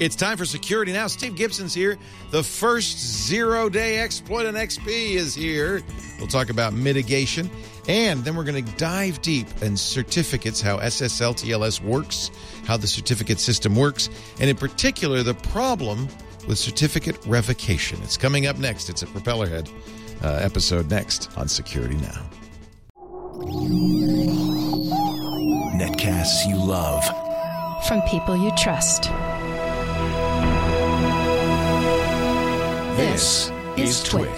It's time for Security Now. Steve Gibson's here. The first zero-day exploit on XP is here. We'll talk about mitigation. And then we're going to dive deep in certificates, how SSL TLS works, how the certificate system works, and in particular, the problem with certificate revocation. It's coming up next. It's a Propellerhead episode next on Security Now. Netcasts you love. From people you trust. This is Twit.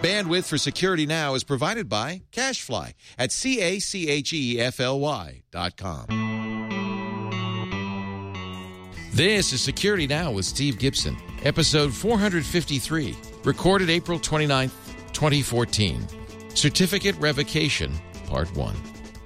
Bandwidth for Security Now is provided by Cashfly at CACHEFLY.com. This is Security Now with Steve Gibson, episode 453, recorded April 29th, 2014. Certificate Revocation, Part 1.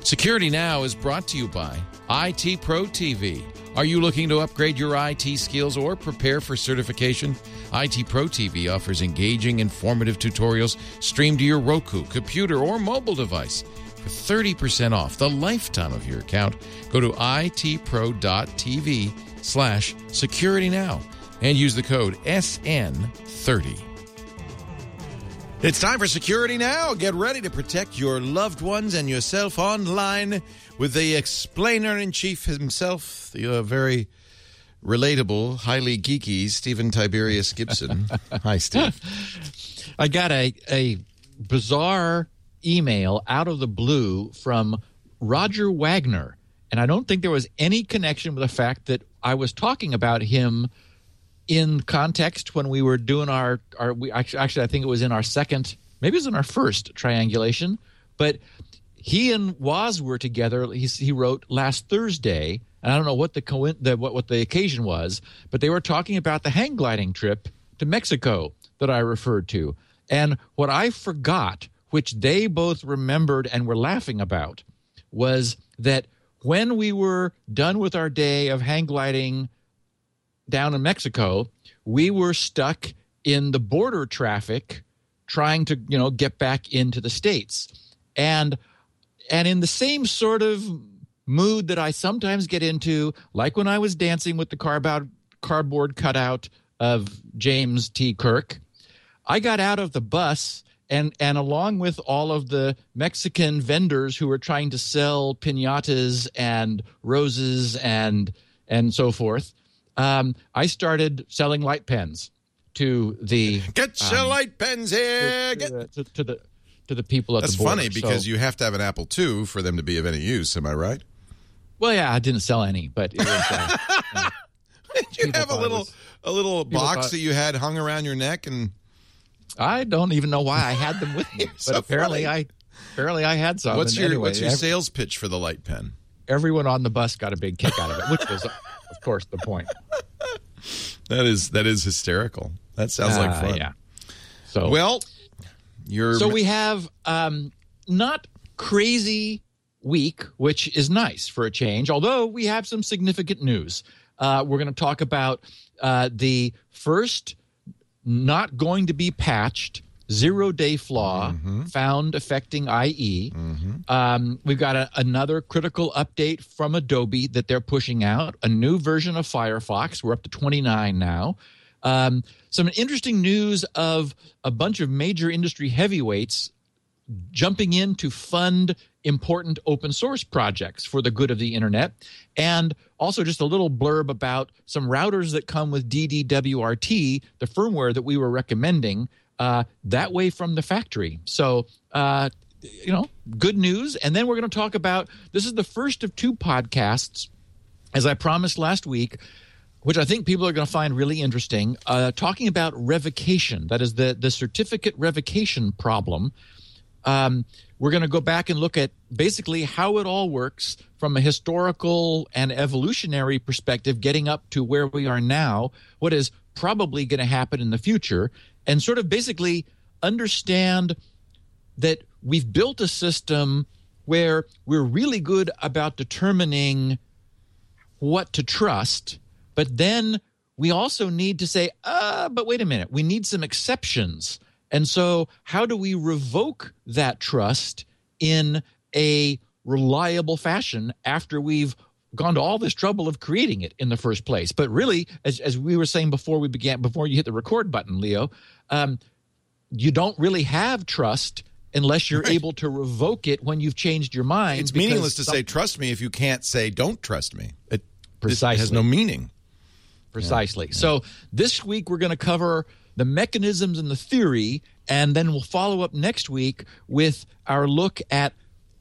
Security Now is brought to you by IT Pro TV. Are you looking to upgrade your IT skills or prepare for certification? IT Pro TV offers engaging, informative tutorials streamed to your Roku, computer, or mobile device. For 30% off the lifetime of your account, go to itpro.tv/securitynow and use the code SN30. It's time for Security Now. Get ready to protect your loved ones and yourself online with the explainer-in-chief himself, the very relatable, highly geeky Stephen Tiberius Gibson. Hi, Steve. I got a bizarre email out of the blue from Roger Wagner, and I don't think there was any connection with the fact that I was talking about him in context when we were doing our, I think it was in our second, maybe it was in our first triangulation, but he and Woz were together. He wrote last Thursday, and I don't know what the occasion was, but they were talking about the hang gliding trip to Mexico that I referred to. And what I forgot, which they both remembered and were laughing about, was that when we were done with our day of hang gliding down in Mexico, we were stuck in the border traffic trying to, get back into the States. And in the same sort of mood that I sometimes get into, like when I was dancing with the cardboard cutout of James T. Kirk, I got out of the bus and along with all of the Mexican vendors who were trying to sell piñatas and roses and so forth, I started selling light pens to the get your light pens here to the people at the border. That's funny because you have to have an Apple II for them to be of any use. Am I right? Well, yeah, I didn't sell any, but it was, did you have a little box that you had hung around your neck? And I don't even know why I had them with me, but so apparently I had some. What's your sales pitch for the light pen? Everyone on the bus got a big kick out of it, which was, of course, the point. That is hysterical. That sounds like fun. Yeah. So we have not crazy week, which is nice for a change. Although we have some significant news. We're going to talk about the first not going to be patched zero-day flaw found affecting IE. We've got another critical update from Adobe that they're pushing out, a new version of Firefox. We're up to 29 now. Some interesting news of a bunch of major industry heavyweights jumping in to fund important open source projects for the good of the internet. And also just a little blurb about some routers that come with DDWRT, the firmware that we were recommending, that way from the factory. So, good news. And then we're going to talk about, this is the first of two podcasts, as I promised last week, which I think people are going to find really interesting, talking about revocation. That is the certificate revocation problem. We're going to go back and look at basically how it all works from a historical and evolutionary perspective, getting up to where we are now, what is probably going to happen in the future, and sort of basically understand that we've built a system where we're really good about determining what to trust, but then we also need to say, but wait a minute, we need some exceptions. And so how do we revoke that trust in a reliable fashion after we've gone to all this trouble of creating it in the first place. But really, as we were saying before we began, before you hit the record button, Leo, you don't really have trust unless you're able to revoke it when you've changed your mind. It's meaningless to say trust me if you can't say don't trust me. It precisely has no meaning. Precisely. Yeah. So this week we're going to cover the mechanisms and the theory, and then we'll follow up next week with our look at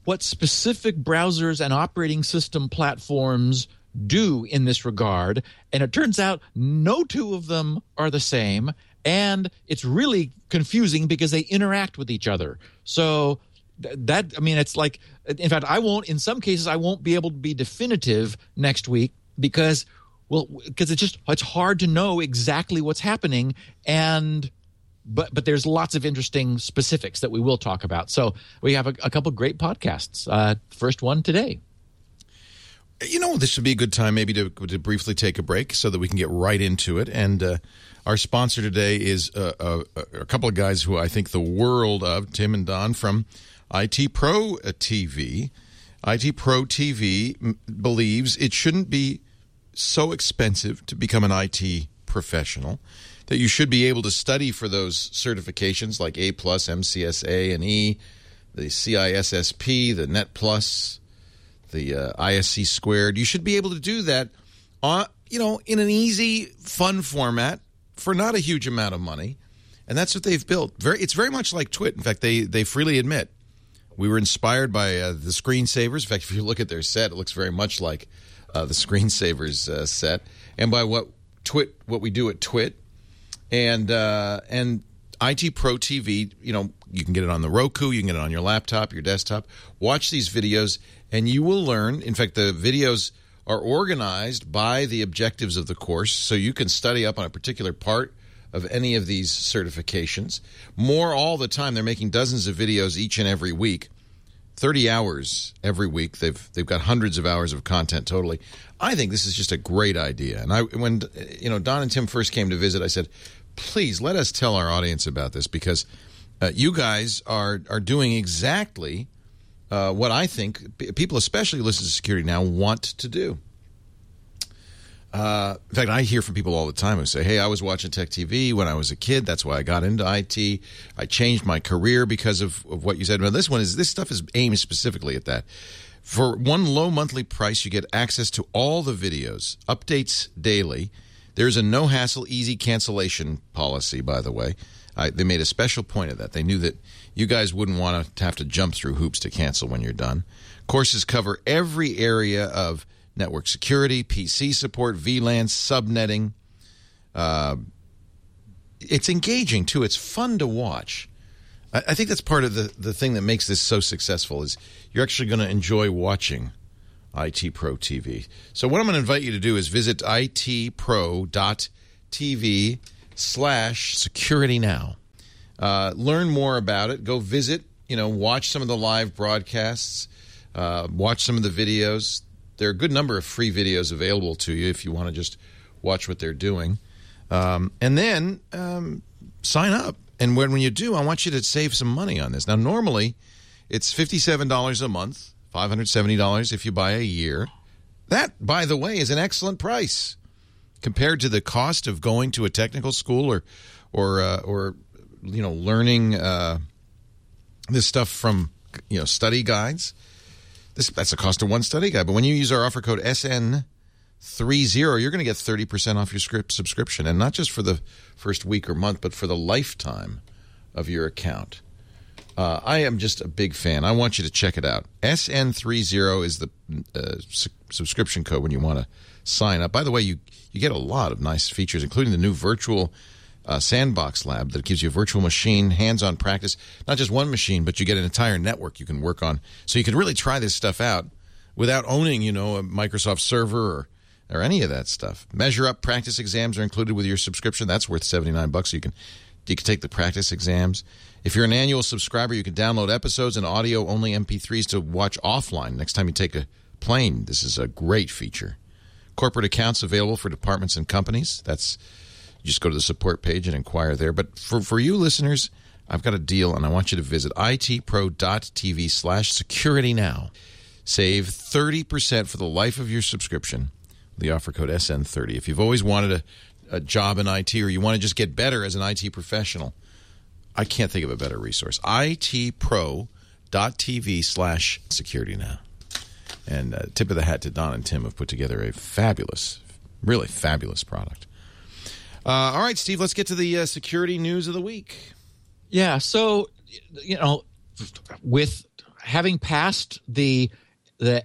what specific browsers and operating system platforms do in this regard. And it turns out no two of them are the same, and it's really confusing because they interact with each other. So that, I mean, it's like, in fact, in some cases, I won't be able to be definitive next week because, well, because it's hard to know exactly what's happening, but there's lots of interesting specifics that we will talk about. So we have a couple great podcasts. First one today. You know, this should be a good time maybe to briefly take a break so that we can get right into it. And our sponsor today is a couple of guys who I think the world of, Tim and Don from IT Pro TV. IT Pro TV believes it shouldn't be so expensive to become an IT professional, that you should be able to study for those certifications like A+, MCSA, and E, the CISSP, the Net+, the ISC squared. You should be able to do that in an easy, fun format for not a huge amount of money, and that's what they've built. It's very much like Twit. In fact, they freely admit we were inspired by the Screen Savers. In fact, if you look at their set, it looks very much like the Screen Savers set, and by what we do at Twit. And IT Pro TV, you can get it on the Roku, you can get it on your laptop, your desktop. Watch these videos, and you will learn. In fact, the videos are organized by the objectives of the course, so you can study up on a particular part of any of these certifications. More all the time. They're making dozens of videos each and every week, 30 hours every week. They've got hundreds of hours of content totally. I think this is just a great idea. And when Don and Tim first came to visit, I said, please let us tell our audience about this, because you guys are doing exactly what I think people, especially who listen to security now, want to do. In fact, I hear from people all the time who say, hey, I was watching Tech TV when I was a kid. That's why I got into IT. I changed my career because of what you said. Well, this stuff is aimed specifically at that. For one low monthly price, you get access to all the videos, updates daily. There's a no-hassle, easy cancellation policy, by the way. They made a special point of that. They knew that you guys wouldn't want to have to jump through hoops to cancel when you're done. Courses cover every area of network security, PC support, VLAN, subnetting. It's engaging, too. It's fun to watch. I think that's part of the thing that makes this so successful is you're actually going to enjoy watching IT Pro TV. So what I'm going to invite you to do is visit itpro.tv/securitynow. Learn more about it. Go visit, watch some of the live broadcasts, watch some of the videos. There are a good number of free videos available to you if you want to just watch what they're doing. And then sign up. And when you do, I want you to save some money on this. Now, normally it's $57 a month. $570 if you buy a year. That, by the way, is an excellent price compared to the cost of going to a technical school or learning this stuff from study guides. That's the cost of one study guide. But when you use our offer code SN30, you're going to get 30% off your subscription, and not just for the first week or month, but for the lifetime of your account. I am just a big fan. I want you to check it out. SN30 is the subscription code when you want to sign up. By the way, you get a lot of nice features, including the new virtual sandbox lab that gives you a virtual machine, hands-on practice. Not just one machine, but you get an entire network you can work on. So you can really try this stuff out without owning, a Microsoft server or any of that stuff. Measure Up practice exams are included with your subscription. That's worth $79. So you can take the practice exams. If you're an annual subscriber, you can download episodes and audio-only MP3s to watch offline next time you take a plane. This is a great feature. Corporate accounts available for departments and companies. That's, you just go to the support page and inquire there. But for you listeners, I've got a deal, and I want you to visit itpro.tv/security now. Save 30% for the life of your subscription. The offer code SN30. If you've always wanted a job in IT, or you want to just get better as an IT professional, I can't think of a better resource. itpro.tv/securitynow. And tip of the hat to Don and Tim, have put together a fabulous, really fabulous product. All right, Steve, let's get to the security news of the week. Yeah, so, you know, with having passed the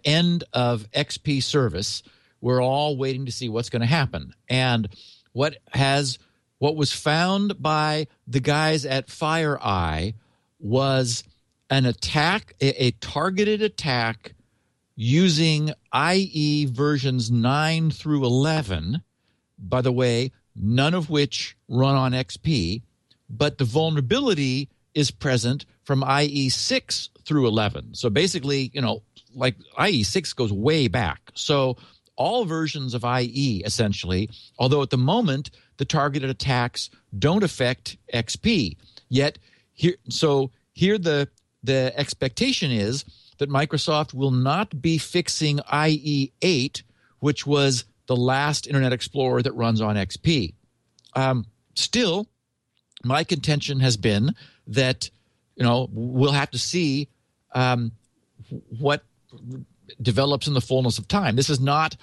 end of XP service, we're all waiting to see what's going to happen. And what was found by the guys at FireEye was an attack, a targeted attack using IE versions 9 through 11, by the way, none of which run on XP, but the vulnerability is present from IE 6 through 11. So basically, you know, like IE 6 goes way back. So all versions of IE, essentially, although at the moment the targeted attacks don't affect XP. Yet, here the expectation is that Microsoft will not be fixing IE 8, which was the last Internet Explorer that runs on XP. Still, my contention has been that, you know, we'll have to see what develops in the fullness of time. This is not,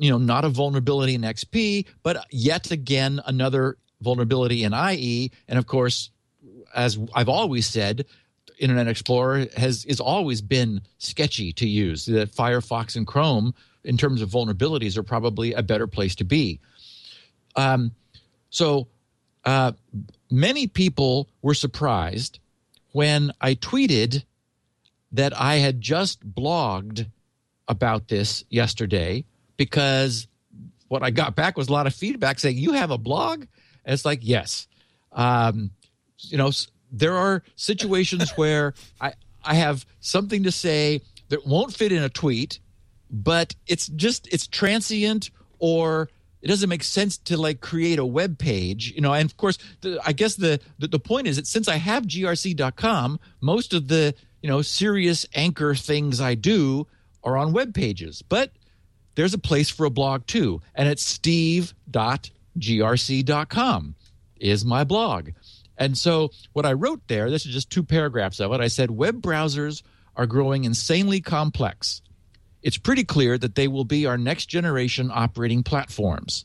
you know, not a vulnerability in XP, but yet again another vulnerability in IE. And of course, as I've always said, Internet Explorer has always been sketchy to use. The Firefox and Chrome, in terms of vulnerabilities, are probably a better place to be. So many people were surprised when I tweeted that I had just blogged about this yesterday, because what I got back was a lot of feedback saying, you have a blog? And it's like, yes. You know, there are situations where I have something to say that won't fit in a tweet, but it's transient, or it doesn't make sense to like create a web page, you know. And of course, I guess the point is that since I have grc.com, most of the, you know, serious anchor things I do are on web pages. But there's a place for a blog too, and it's steve.grc.com is my blog. And so what I wrote there, this is just 2 paragraphs of it. I said, web browsers are growing insanely complex. It's pretty clear that they will be our next generation operating platforms.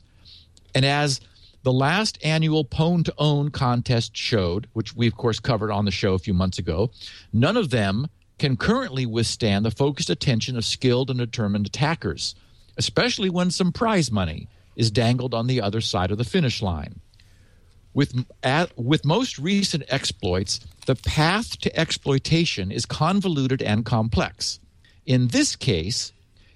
And as the last annual Pwn to Own contest showed, which we, of course, covered on the show a few months ago, none of them can currently withstand the focused attention of skilled and determined attackers, especially when some prize money is dangled on the other side of the finish line. With most recent exploits, the path to exploitation is convoluted and complex. In this case,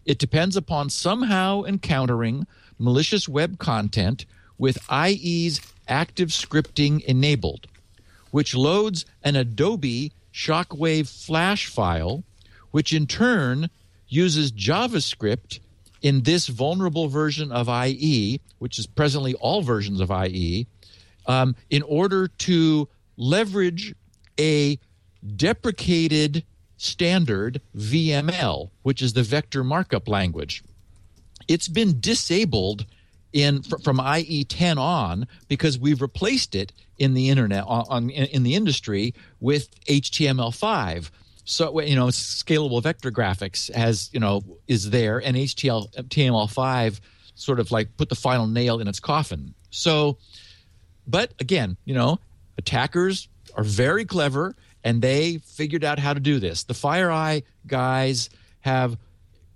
it depends upon somehow encountering malicious web content with IE's active scripting enabled, which loads an Adobe Shockwave Flash file, which in turn uses JavaScript in this vulnerable version of IE, which is presently all versions of IE, in order to leverage a deprecated standard VML, which is the vector markup language. It's been disabled from IE 10 on, because we've replaced it in the internet in the industry with HTML5. So, you know, scalable vector graphics is there, and HTML5 sort of like put the final nail in its coffin. So, but again, you know, attackers are very clever, and they figured out how to do this. The FireEye guys have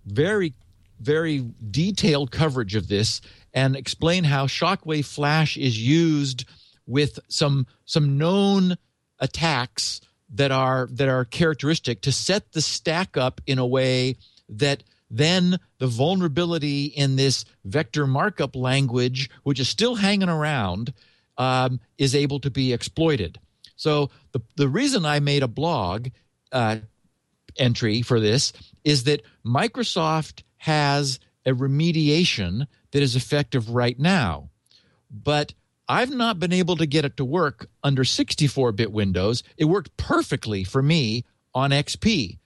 very, very detailed coverage of this and explain how Shockwave Flash is used with some known attacks that are characteristic to set the stack up in a way that then the vulnerability in this vector markup language, which is still hanging around, is able to be exploited. So the reason I made a blog entry for this is that Microsoft has a remediation that is effective right now, but I've not been able to get it to work under 64-bit Windows. It worked perfectly for me on XP.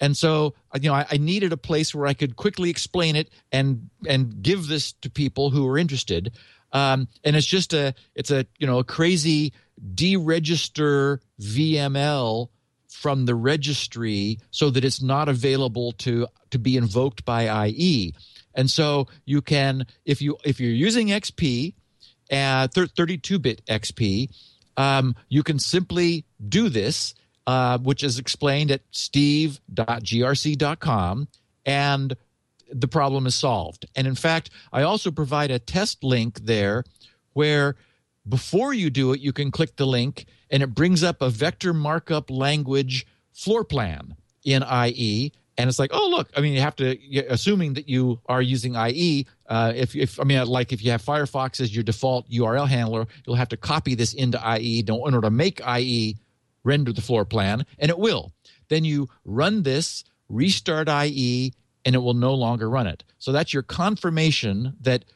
And so, you know, I needed a place where I could quickly explain it and give this to people who are interested. And it's just a crazy deregister VML from the registry so that it's not available to be invoked by IE. And so you can, if you're using XP, 32-bit XP, you can simply do this, which is explained at steve.grc.com, and the problem is solved. And in fact, I also provide a test link there where before you do it, you can click the link and it brings up a vector markup language floor plan in IE. And it's like, oh, look, I mean, you have to, assuming that you are using IE, if you have Firefox as your default URL handler, you'll have to copy this into IE in order to make IE render the floor plan, and it will. Then you run this, restart IE, and it will no longer run it. So that's your confirmation that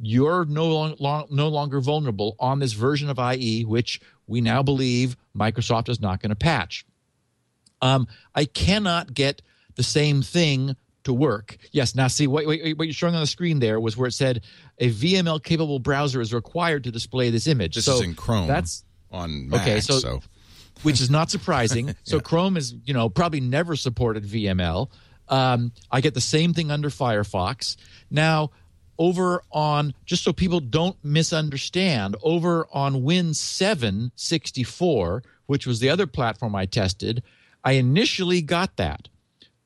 you're no longer vulnerable on this version of IE, which we now believe Microsoft is not going to patch. I cannot get the same thing to work. Yes, now see, what you're showing on the screen there was where it said a VML-capable browser is required to display this image. This is in Chrome. That's on Mac, okay, so. Which is not surprising. So yeah. Chrome is, probably never supported VML. I get the same thing under Firefox. Now, over on, just so people don't misunderstand, over on Win 7 64, which was the other platform I tested, I initially got that.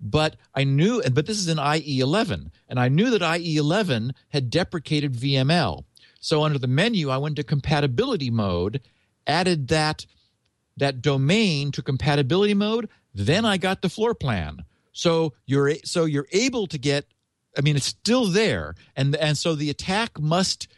But I knew, but this is in IE 11, and I knew that IE 11 had deprecated VML. So under the menu, I went to compatibility mode, added that domain to compatibility mode, then I got the floor plan. So you're able to get, I mean, it's still there, and so the attack must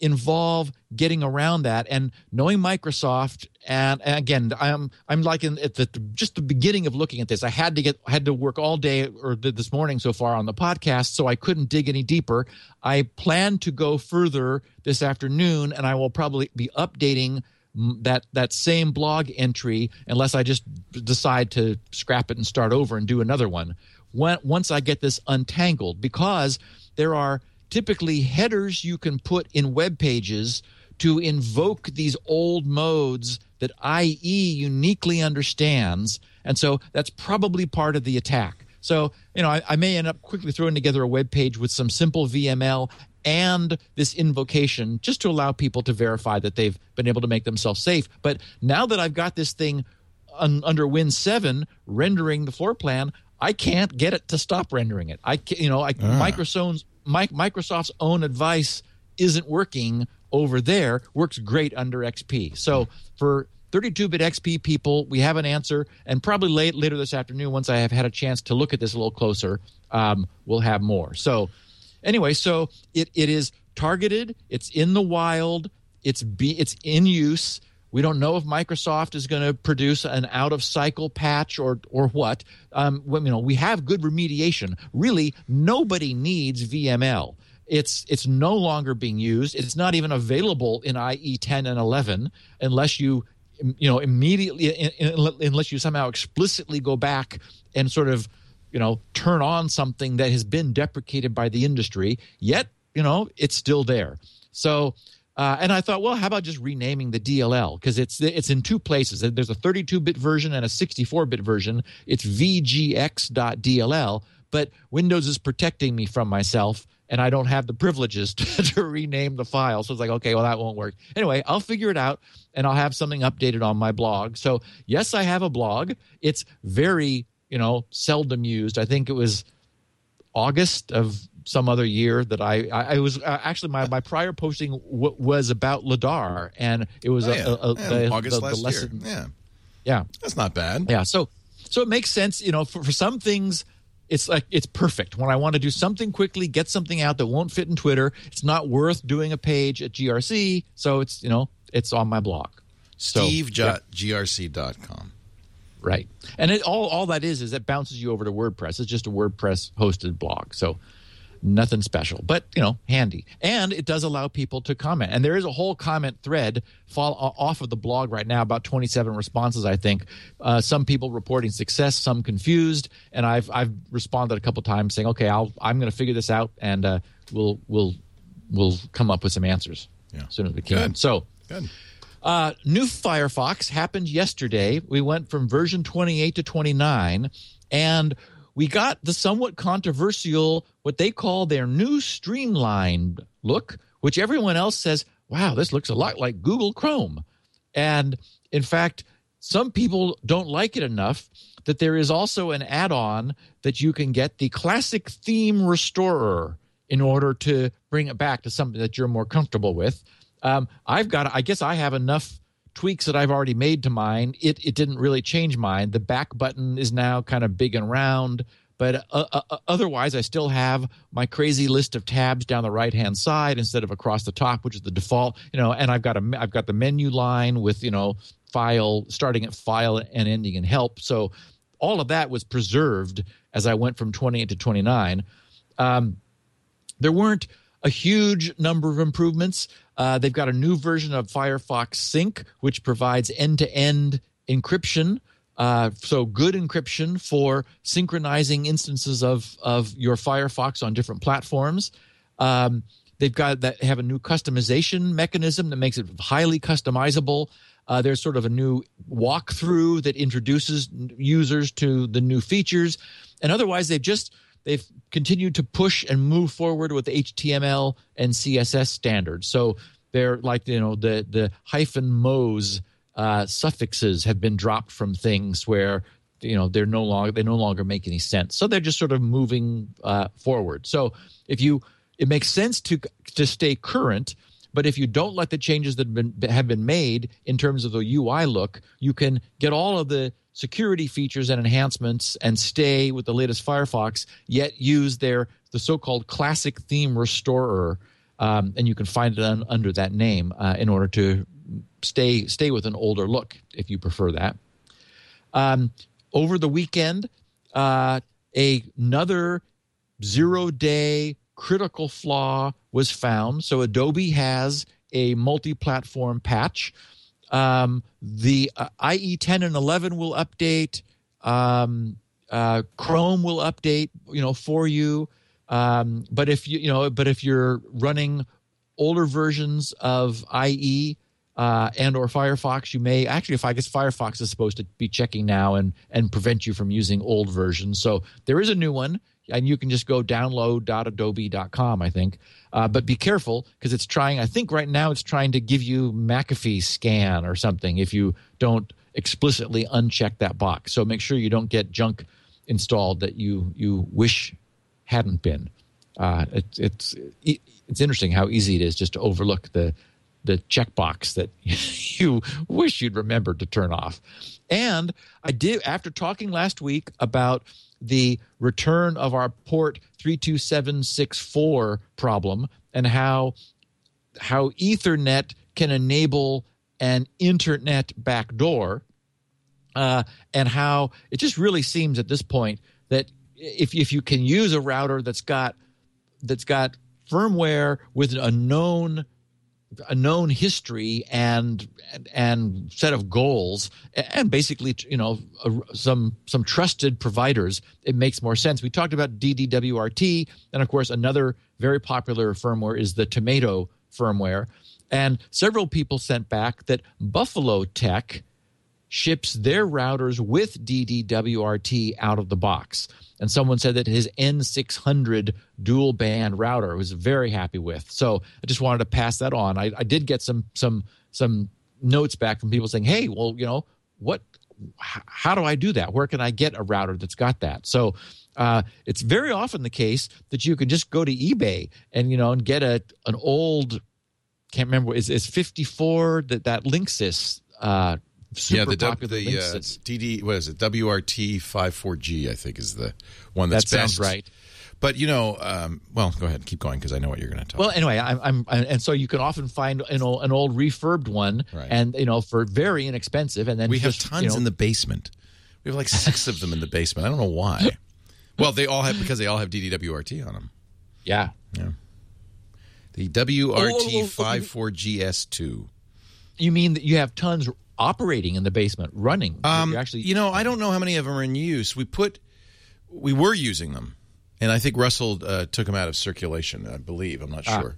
involve getting around that, and knowing Microsoft. And again, I'm like at the beginning of looking at this. I had to work all day or this morning so far on the podcast, so I couldn't dig any deeper. I plan to go further this afternoon, and I will probably be updating that same blog entry unless I just decide to scrap it and start over and do another one once I get this untangled, because there are typically headers you can put in web pages to invoke these old modes that IE uniquely understands, and so that's probably part of the attack. So I may end up quickly throwing together a web page with some simple VML and this invocation just to allow people to verify that they've been able to make themselves safe. But now that I've got this thing under Win 7 rendering the floor plan, I can't get it to stop rendering it. Microsoft's own advice isn't working over there. Works great under XP. So for 32-bit XP people, we have an answer, and probably later this afternoon, once I have had a chance to look at this a little closer, we'll have more. So anyway, so it is targeted. It's in the wild. It's in use. We don't know if Microsoft is going to produce an out-of-cycle patch or what. We have good remediation. Really, nobody needs VML. It's no longer being used. It's not even available in IE 10 and 11 unless you immediately, unless you somehow explicitly go back and sort of turn on something that has been deprecated by the industry. Yet it's still there. So. And I thought, well, how about just renaming the DLL? Because it's in two places. There's a 32-bit version and a 64-bit version. It's vgx.dll, but Windows is protecting me from myself, and I don't have the privileges to rename the file. So it's like, okay, well, that won't work. Anyway, I'll figure it out, and I'll have something updated on my blog. So, yes, I have a blog. It's very, seldom used. I think it was August of some other year that I was actually my prior posting was about Ladar, and it was August last lesson. Year. Yeah, that's not bad. Yeah, so it makes sense. For some things, it's like it's perfect. When I want to do something quickly, get something out that won't fit in Twitter, it's not worth doing a page at GRC. So it's it's on my blog, steve.grc.com. Right, and it, all that is that bounces you over to WordPress. It's just a WordPress hosted blog. So. Nothing special, but, you know, handy. And it does allow people to comment. And there is a whole comment thread off of the blog right now, about 27 responses, I think. Some people reporting success, some confused. And I've responded a couple times saying, okay, I'm going to figure this out, and we'll come up with some answers as soon as we can. Good. So good. New Firefox happened yesterday. We went from version 28 to 29, and we got the somewhat controversial, what they call their new streamlined look, which everyone else says, wow, this looks a lot like Google Chrome. And in fact, some people don't like it enough that there is also an add-on that you can get, the classic theme restorer, in order to bring it back to something that you're more comfortable with. I guess I have enough tweaks that I've already made to mine. It didn't really change mine. The back button is now kind of big and round, but otherwise I still have my crazy list of tabs down the right-hand side instead of across the top, which is the default. You know, and I've got the menu line with, you know, file, starting at file and ending in help. So all of that was preserved as I went from 28 to 29. There weren't a huge number of improvements. They've got a new version of Firefox Sync, which provides end-to-end encryption, so good encryption for synchronizing instances of your Firefox on different platforms. They have a new customization mechanism that makes it highly customizable. There's sort of a new walkthrough that introduces users to the new features. And otherwise, they've continued to push and move forward with HTML and CSS standards. So they're like, you know, the -mos suffixes have been dropped from things where, you know, they no longer make any sense. So they're just sort of moving forward. So it makes sense to stay current, but if you don't like the changes that have been made in terms of the UI look, you can get all of the security features and enhancements and stay with the latest Firefox, yet use the so-called classic theme restorer, and you can find it under that name in order to stay with an older look if you prefer that. Over the weekend, another zero-day critical flaw was found. So Adobe has a multi-platform patch. The IE 10 and 11 will update. Chrome will update, you know, for you. But if you're running older versions of IE and or Firefox, you may actually. If I guess Firefox is supposed to be checking now and prevent you from using old versions. So there is a new one, and you can just go download.adobe.com, I think. But be careful, because it's trying – I think right now it's trying to give you McAfee scan or something if you don't explicitly uncheck that box. So make sure you don't get junk installed that you wish hadn't been. It's interesting how easy it is just to overlook the checkbox that you wish you'd remembered to turn off. And I did – after talking last week about – the return of our port 32764 problem and how Ethernet can enable an internet backdoor, and how it just really seems at this point that if you can use a router that's got firmware with a known history and set of goals, and basically, you know, some trusted providers, it makes more sense. We talked about DDWRT, and of course another very popular firmware is the Tomato firmware. And several people sent back that Buffalo Tech ships their routers with DDWRT out of the box. And someone said that his N600 dual-band router was very happy with. So I just wanted to pass that on. I did get some notes back from people saying, hey, well, you know, how do I do that? Where can I get a router that's got that? So it's very often the case that you can just go to eBay and, you know, and get an old, can't remember, is 54, that Linksys super popular Linksys. WRT54G, I think, is the one that's best. That sounds right. But, you know, well, go ahead, keep going, because I know what you're going to talk about. Well, anyway, and so you can often find, you know, an old refurbed one, right, and, you know, for very inexpensive. And then we have tons, you know, in the basement. We have like 6 of them in the basement. I don't know why. Well, they all have, because they all have DDWRT on them. Yeah. Yeah. The WRT54GS2. You mean that you have tons operating in the basement, running? You know, I don't know how many of them are in use. We were using them, and I think Russell took them out of circulation, I believe. I'm not sure.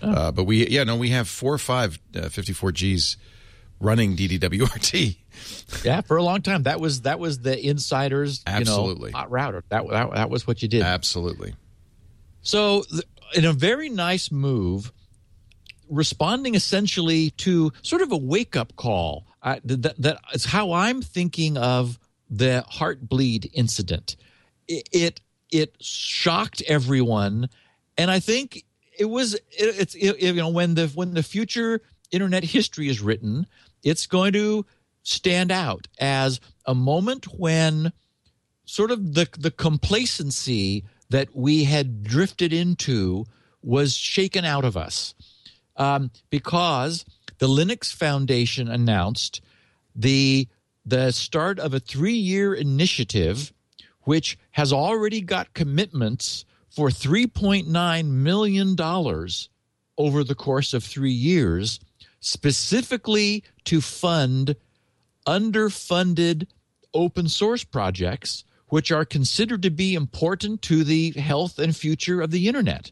But we have 4 or 5 54Gs running DDWRT. Yeah, for a long time. That was the insider's hot router. That was what you did. Absolutely. So in a very nice move, responding essentially to sort of a wake-up call, that is how I'm thinking of the Heartbleed incident. It shocked everyone, and I think when the future internet history is written, it's going to stand out as a moment when sort of the complacency that we had drifted into was shaken out of us, because the Linux Foundation announced the start of a 3-year initiative which has already got commitments for $3.9 million over the course of 3 years, specifically to fund underfunded open source projects which are considered to be important to the health and future of the internet.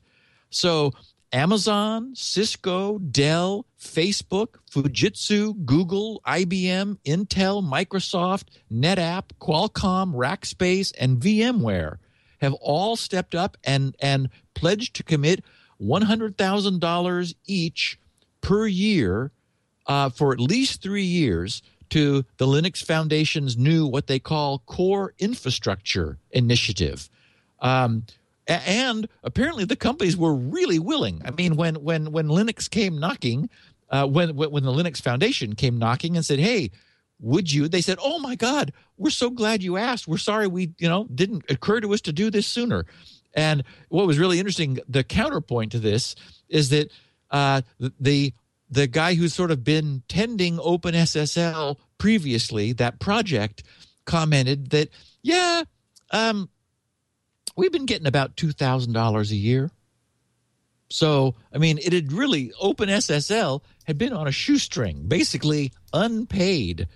So Amazon, Cisco, Dell, Facebook, Fujitsu, Google, IBM, Intel, Microsoft, NetApp, Qualcomm, Rackspace, and VMware have all stepped up and pledged to commit $100,000 each per year for at least 3 years to the Linux Foundation's new, what they call, core infrastructure initiative. And apparently the companies were really willing. I mean, when Linux came knocking, when the Linux Foundation came knocking and said, hey, would you? They said, oh, my God, we're so glad you asked. We're sorry we didn't occur to us to do this sooner. And what was really interesting, the counterpoint to this is that the guy who's sort of been tending OpenSSL previously, that project, commented that, we've been getting about $2,000 a year. So, I mean, it had really, OpenSSL had been on a shoestring, basically unpaid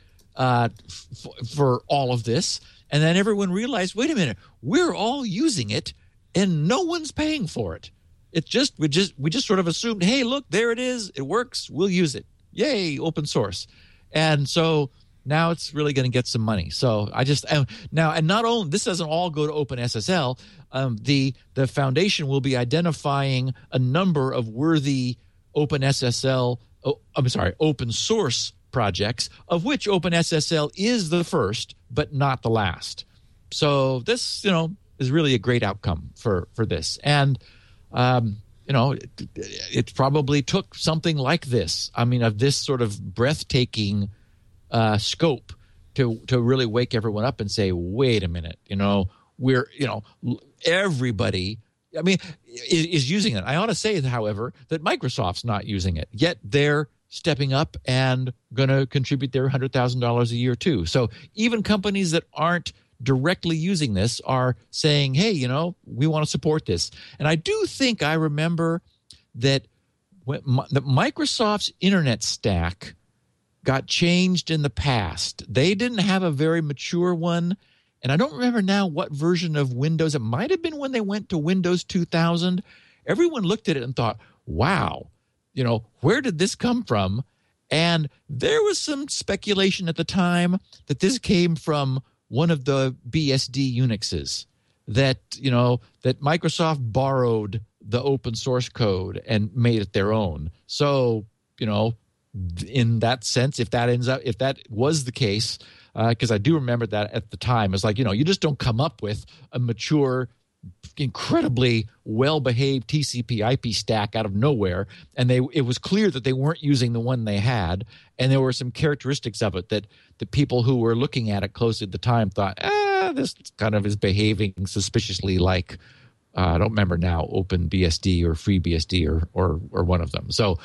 for all of this. And then everyone realized, wait a minute, we're all using it and no one's paying for it. It just we just sort of assumed, hey, look, there it is. It works. We'll use it. Yay, open source. And so now it's really going to get some money. So I just now, and not only this doesn't all go to OpenSSL. The foundation will be identifying a number of worthy open source projects, of which OpenSSL is the first, but not the last. So this, is really a great outcome for this. And it probably took something like this, I mean, of this sort of breathtaking scope to really wake everyone up and say, wait a minute, we're, everybody, I mean, is using it. I ought to say, however, that Microsoft's not using it, yet they're stepping up and going to contribute their $100,000 a year too. So even companies that aren't directly using this are saying, hey, we want to support this. And I do think I remember that that Microsoft's internet stack got changed in the past. They didn't have a very mature one. And I don't remember now what version of Windows. It might have been when they went to Windows 2000. Everyone looked at it and thought, wow, where did this come from? And there was some speculation at the time that this came from one of the BSD Unixes, that that Microsoft borrowed the open source code and made it their own. So in that sense, if that was the case, because I do remember that at the time, it's like you just don't come up with a mature, incredibly well-behaved TCP/IP stack out of nowhere. And it was clear that they weren't using the one they had, and there were some characteristics of it that the people who were looking at it closely at the time thought, this kind of is behaving suspiciously like, I don't remember now, OpenBSD or FreeBSD or one of them. So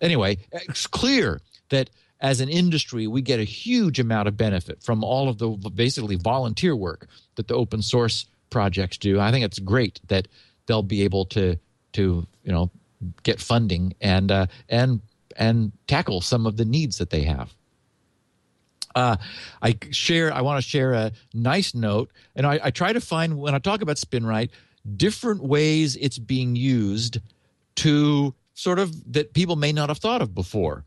anyway, it's clear that as an industry, we get a huge amount of benefit from all of the basically volunteer work that the open source projects do. I think it's great that they'll be able to get funding and tackle some of the needs that they have. I want to share a nice note, and I try to find, when I talk about SpinRite, different ways it's being used to sort of that people may not have thought of before.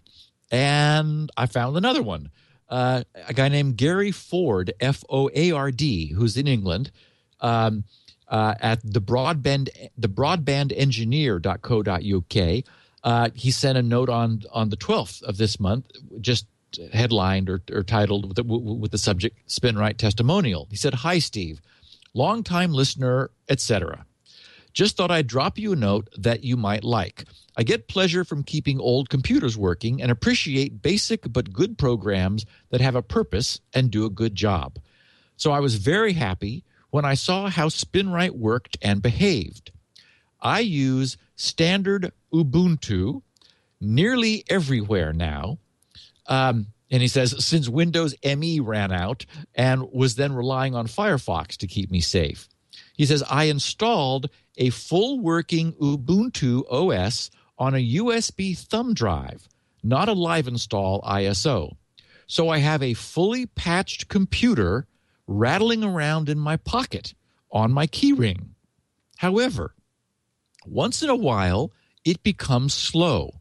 And I found another one. A guy named Gary Ford, F-O-A-R-D, who's in England, at thebroadbandengineer.co.uk. He sent a note on the 12th of this month, just headlined or titled with the subject SpinRite Testimonial. He said, "Hi, Steve, long-time listener, etc. Just thought I'd drop you a note that you might like. I get pleasure from keeping old computers working and appreciate basic but good programs that have a purpose and do a good job. So I was very happy when I saw how SpinRite worked and behaved. I use standard Ubuntu nearly everywhere now." And he says, "Since Windows ME ran out and was then relying on Firefox to keep me safe." He says, "I installed a full working Ubuntu OS on a USB thumb drive, not a live install ISO. So I have a fully patched computer rattling around in my pocket on my keyring. However, once in a while, it becomes slow.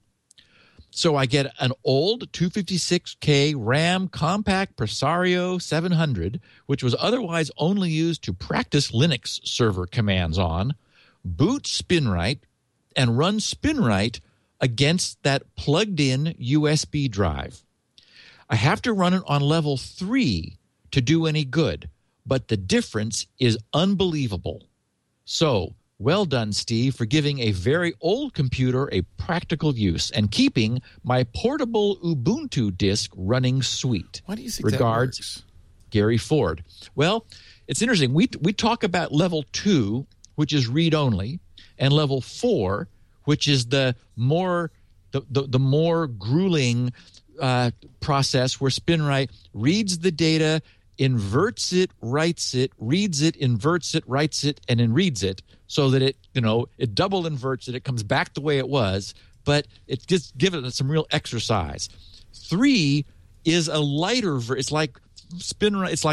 So I get an old 256K RAM compact Presario 700, which was otherwise only used to practice Linux server commands on, boot SpinRite, and run SpinRite against that plugged-in USB drive. I have to run it on level 3 to do any good, but the difference is unbelievable. So, well done, Steve, for giving a very old computer a practical use and keeping my portable Ubuntu disk running sweet. Why do you think Regards, that works? Gary Ford." Well, it's interesting. We talk about level 2, which is read-only, and level 4, which is the more grueling process where SpinRite reads the data, inverts it, writes it, reads it, inverts it, writes it, and then reads it, so that it, it double inverts it, it comes back the way it was, but it just gives it some real exercise. 3 is a lighter it's like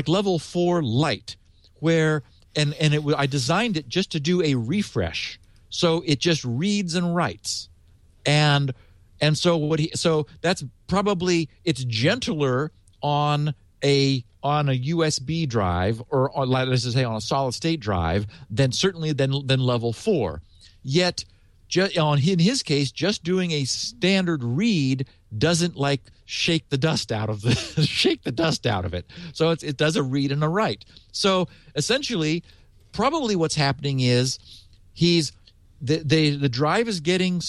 level 4 light, where I designed it just to do a refresh, so it just reads and writes, and so that's probably, it's gentler on a USB drive or let's just say on a solid state drive than level 4. Yet in his case, just doing a standard read doesn't shake the dust out of the shake the dust out of it. So it does a read and a write. So essentially, probably what's happening is the drive is getting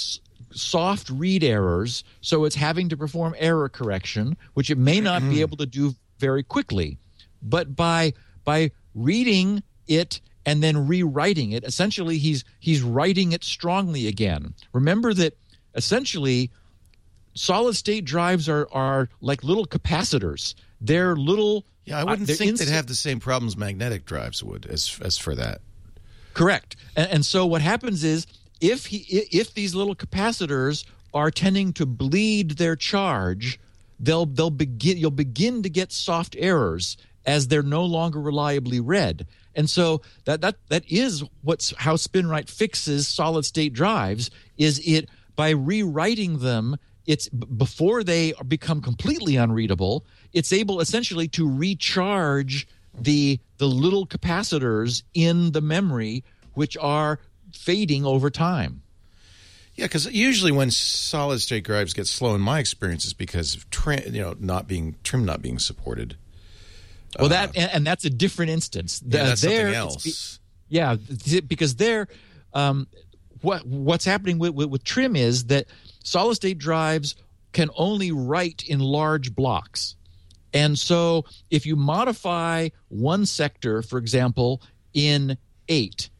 soft read errors, so it's having to perform error correction, which it may not be able to do very quickly, but by reading it and then rewriting it, essentially he's writing it strongly again. Remember that essentially solid state drives are like little capacitors. They're little. Yeah, I wouldn't think they'd have the same problems magnetic drives would as for that. Correct. And so what happens is if these little capacitors are tending to bleed their charge, you'll begin to get soft errors as they're no longer reliably read. And so that is how SpinRite fixes solid state drives, is it by rewriting them. It's before they become completely unreadable, it's able essentially to recharge the little capacitors in the memory, which are fading over time. Yeah, because usually when solid state drives get slow, in my experience, is because of not being supported. Well, and that's a different instance. That's something else. Because there, what's happening with trim is that solid state drives can only write in large blocks, and so if you modify one sector, for example, in 8.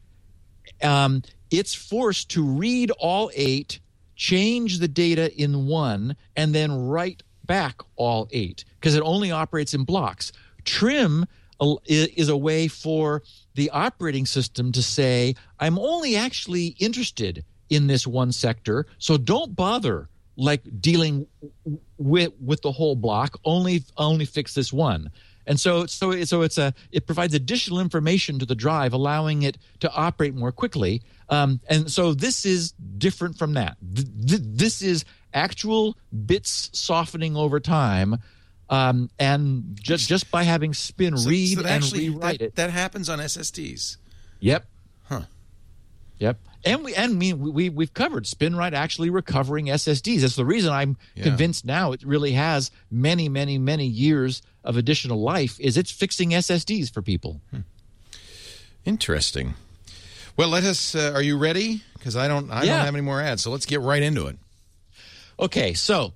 It's forced to read all 8, change the data in 1, and then write back all 8, because it only operates in blocks. Trim is a way for the operating system to say, I'm only actually interested in this one sector, so don't bother like dealing with the whole block, only fix this one. And so it provides additional information to the drive, allowing it to operate more quickly. And so this is different from that. This is actual bits softening over time, and just by having spin read and rewrite it. That happens on SSDs. Yep. Huh. Yep. And we've covered SpinRite actually recovering SSDs. That's the reason I'm convinced now it really has many years of additional life, is it's fixing SSDs for people. Hmm. Interesting. Well, let us. Are you ready? Because I don't have any more ads, so let's get right into it. Okay. So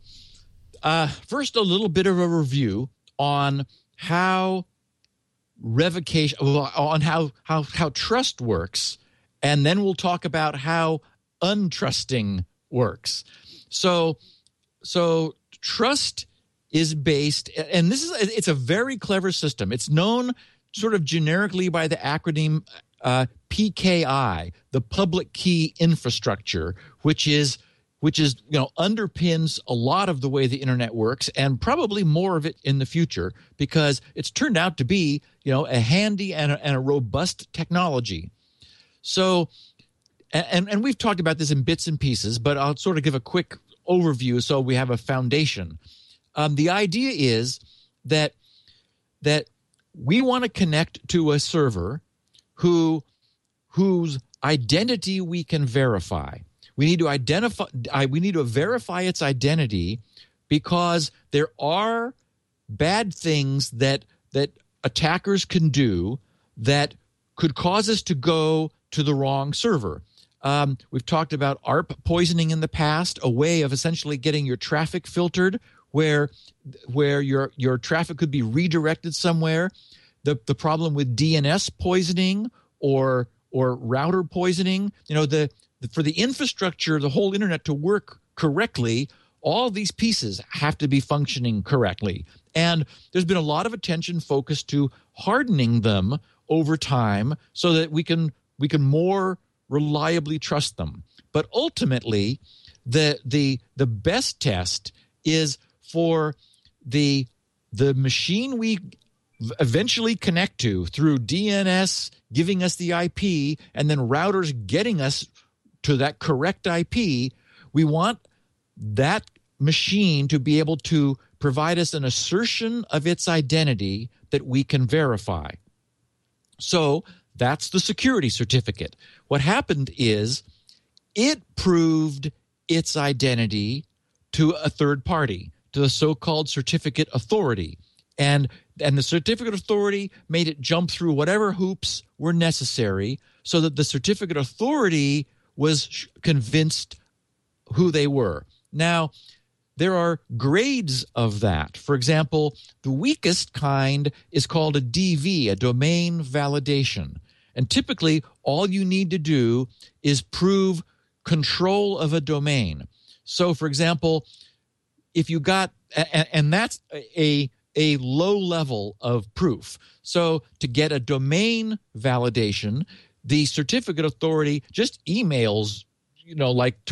first, a little bit of a review on how revocation, on how trust works. And then we'll talk about how untrusting works. So trust is based, and it's a very clever system. It's known sort of generically by the acronym PKI, the Public Key Infrastructure, which is underpins a lot of the way the internet works, and probably more of it in the future, because it's turned out to be a handy and a robust technology. So, and we've talked about this in bits and pieces, but I'll sort of give a quick overview so we have a foundation. The idea is that we want to connect to a server whose identity we can verify. We need to verify its identity, because there are bad things that attackers can do that could cause us to go to the wrong server. We've talked about ARP poisoning in the past, a way of essentially getting your traffic filtered, where your traffic could be redirected somewhere. The problem with DNS poisoning or router poisoning. For the infrastructure, the whole internet to work correctly, all these pieces have to be functioning correctly. And there's been a lot of attention focused to hardening them over time so that we can more reliably trust them. But ultimately, the best test is for the machine we eventually connect to through DNS giving us the IP, and then routers getting us to that correct IP. We want that machine to be able to provide us an assertion of its identity that we can verify. So that's the security certificate. What happened is it proved its identity to a third party, to the so-called certificate authority. And the certificate authority made it jump through whatever hoops were necessary so that the certificate authority was convinced who they were. Now, there are grades of that. For example, the weakest kind is called a DV, a domain validation. And typically, all you need to do is prove control of a domain. So, for example, if you got – and that's a low level of proof. So to get a domain validation, the certificate authority just emails, to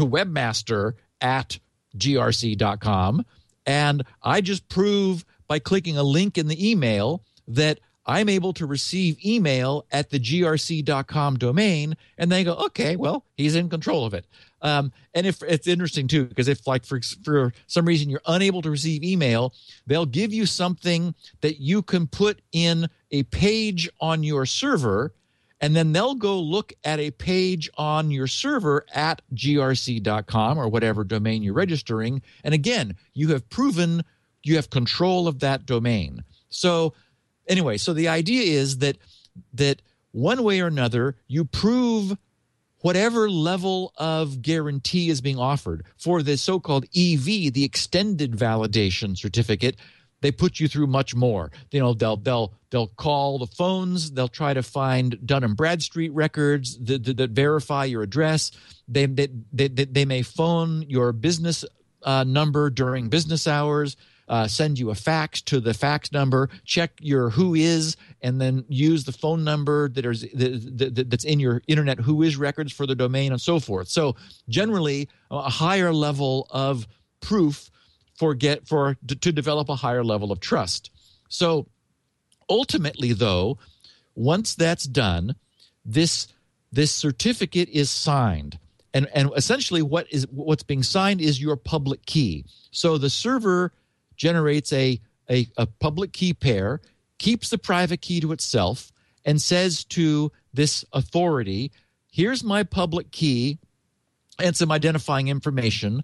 webmaster@grc.com, and I just prove by clicking a link in the email that I'm able to receive email at the grc.com domain, and they go, okay, well, he's in control of it. And if it's interesting too, because if for some reason you're unable to receive email, they'll give you something that you can put in a page on your server, and then they'll go look at a page on your server at grc.com or whatever domain you're registering. And again, you have proven you have control of that domain. So anyway, so the idea is that one way or another, you prove whatever level of guarantee is being offered. For the so-called EV, the extended validation certificate, they put you through much more. They'll call the phones. They'll try to find Dun & Bradstreet records that verify your address. They may phone your business number during business hours. send you a fax to the fax number, check your who is, and then use the phone number that is that's in your internet who is records for the domain and so forth. So generally, a higher level of proof to develop a higher level of trust. So ultimately, though, once that's done, this certificate is signed. And essentially what's being signed is your public key. So the server generates a public key pair, keeps the private key to itself, and says to this authority, here's my public key and some identifying information.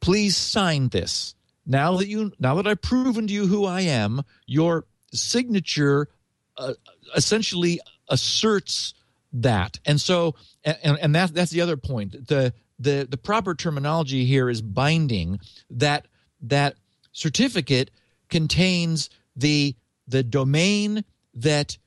Please sign this. Now that I've proven to you who I am, your signature essentially asserts that. And so, and that's the other point. The proper terminology here is binding. That certificate contains the domain that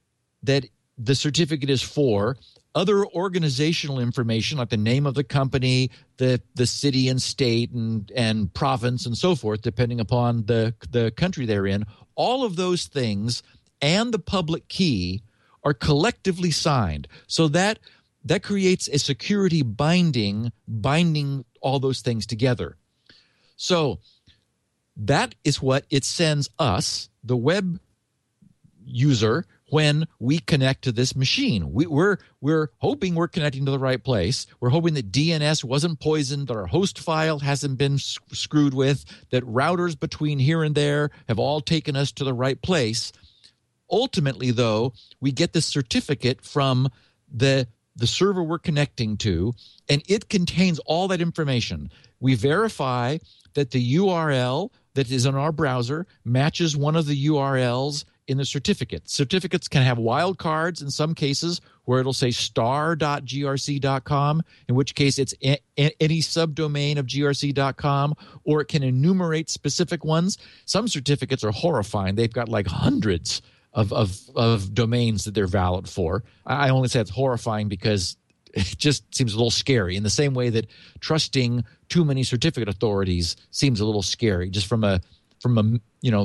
the certificate is for, other organizational information like the name of the company, the city and state and province and so forth, depending upon the country they're in. All of those things and the public key are collectively signed. So that creates a security binding all those things together. So that is what it sends us, the web user, when we connect to this machine. We're hoping we're connecting to the right place. We're hoping that DNS wasn't poisoned, that our host file hasn't been screwed with, that routers between here and there have all taken us to the right place. Ultimately, though, we get this certificate from the server we're connecting to, and it contains all that information. We verify that the URL that is in our browser matches one of the URLs in the certificate. Certificates can have wildcards in some cases where it'll say star.grc.com, in which case it's any subdomain of grc.com, or it can enumerate specific ones. Some certificates are horrifying. They've got like hundreds of domains that they're valid for. I only say it's horrifying because it just seems a little scary, in the same way that trusting too many certificate authorities seems a little scary, just from a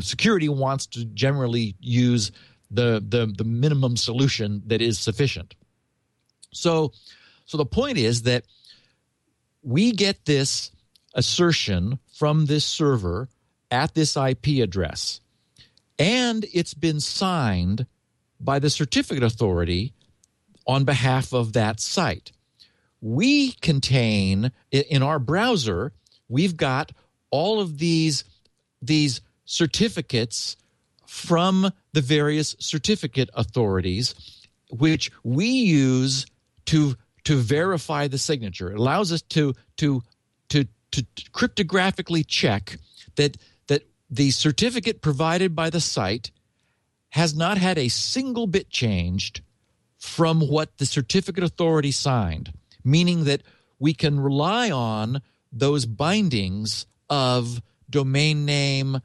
security wants to generally use the minimum solution that is sufficient. So the point is that we get this assertion from this server at this IP address, and it's been signed by the certificate authority on behalf of that site. We contain, in our browser, we've got all of these certificates from the various certificate authorities, which we use to verify the signature. It allows us to cryptographically check that the certificate provided by the site has not had a single bit changed from what the certificate authority signed, meaning that we can rely on those bindings of domain name,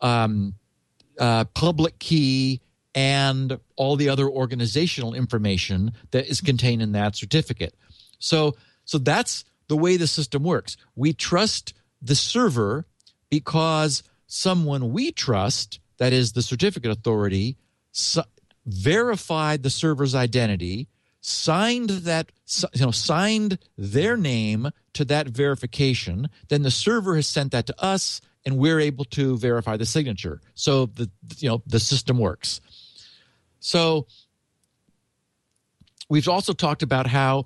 public key, and all the other organizational information that is contained in that certificate. So that's the way the system works. We trust the server because someone we trust, that is the certificate authority, verified the server's identity, signed their name to that verification. Then the server has sent that to us, and we're able to verify the signature. So the system works. So we've also talked about how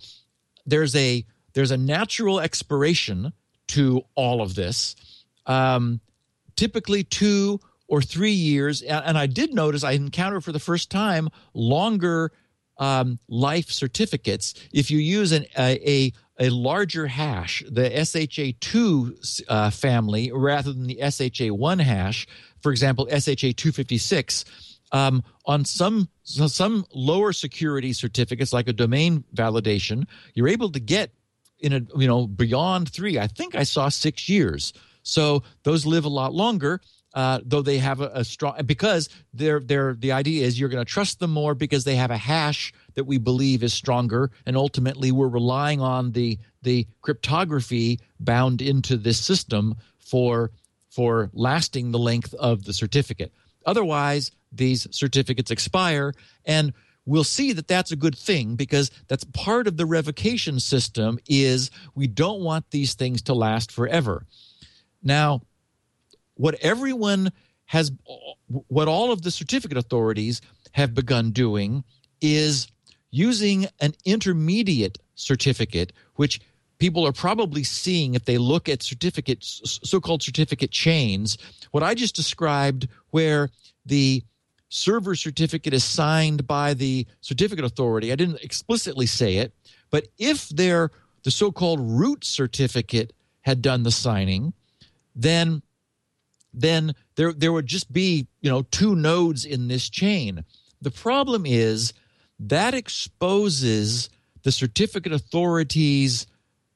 there's a natural expiration to all of this. Typically 2 or 3 years, and I did notice I encountered for the first time longer life certificates. If you use a larger hash, the SHA-2 family rather than the SHA-1 hash, for example, SHA-256, on some lower security certificates like a domain validation, you're able to get beyond 3. I think I saw 6 years. So those live a lot longer, though they have a strong, because the idea is you're going to trust them more because they have a hash that we believe is stronger, and ultimately we're relying on the cryptography bound into this system for for lasting the length of the certificate. Otherwise, these certificates expire, and we'll see that that's a good thing, because that's part of the revocation system is we don't want these things to last forever. Now, what everyone has, what all of the certificate authorities have begun doing is using an intermediate certificate, which people are probably seeing if they look at certificates, so-called certificate chains. What I just described, where the server certificate is signed by the certificate authority. I didn't explicitly say it, but if the so-called root certificate had done the signing, then there would just be, you know, two nodes in this chain. The problem is that exposes the certificate authority's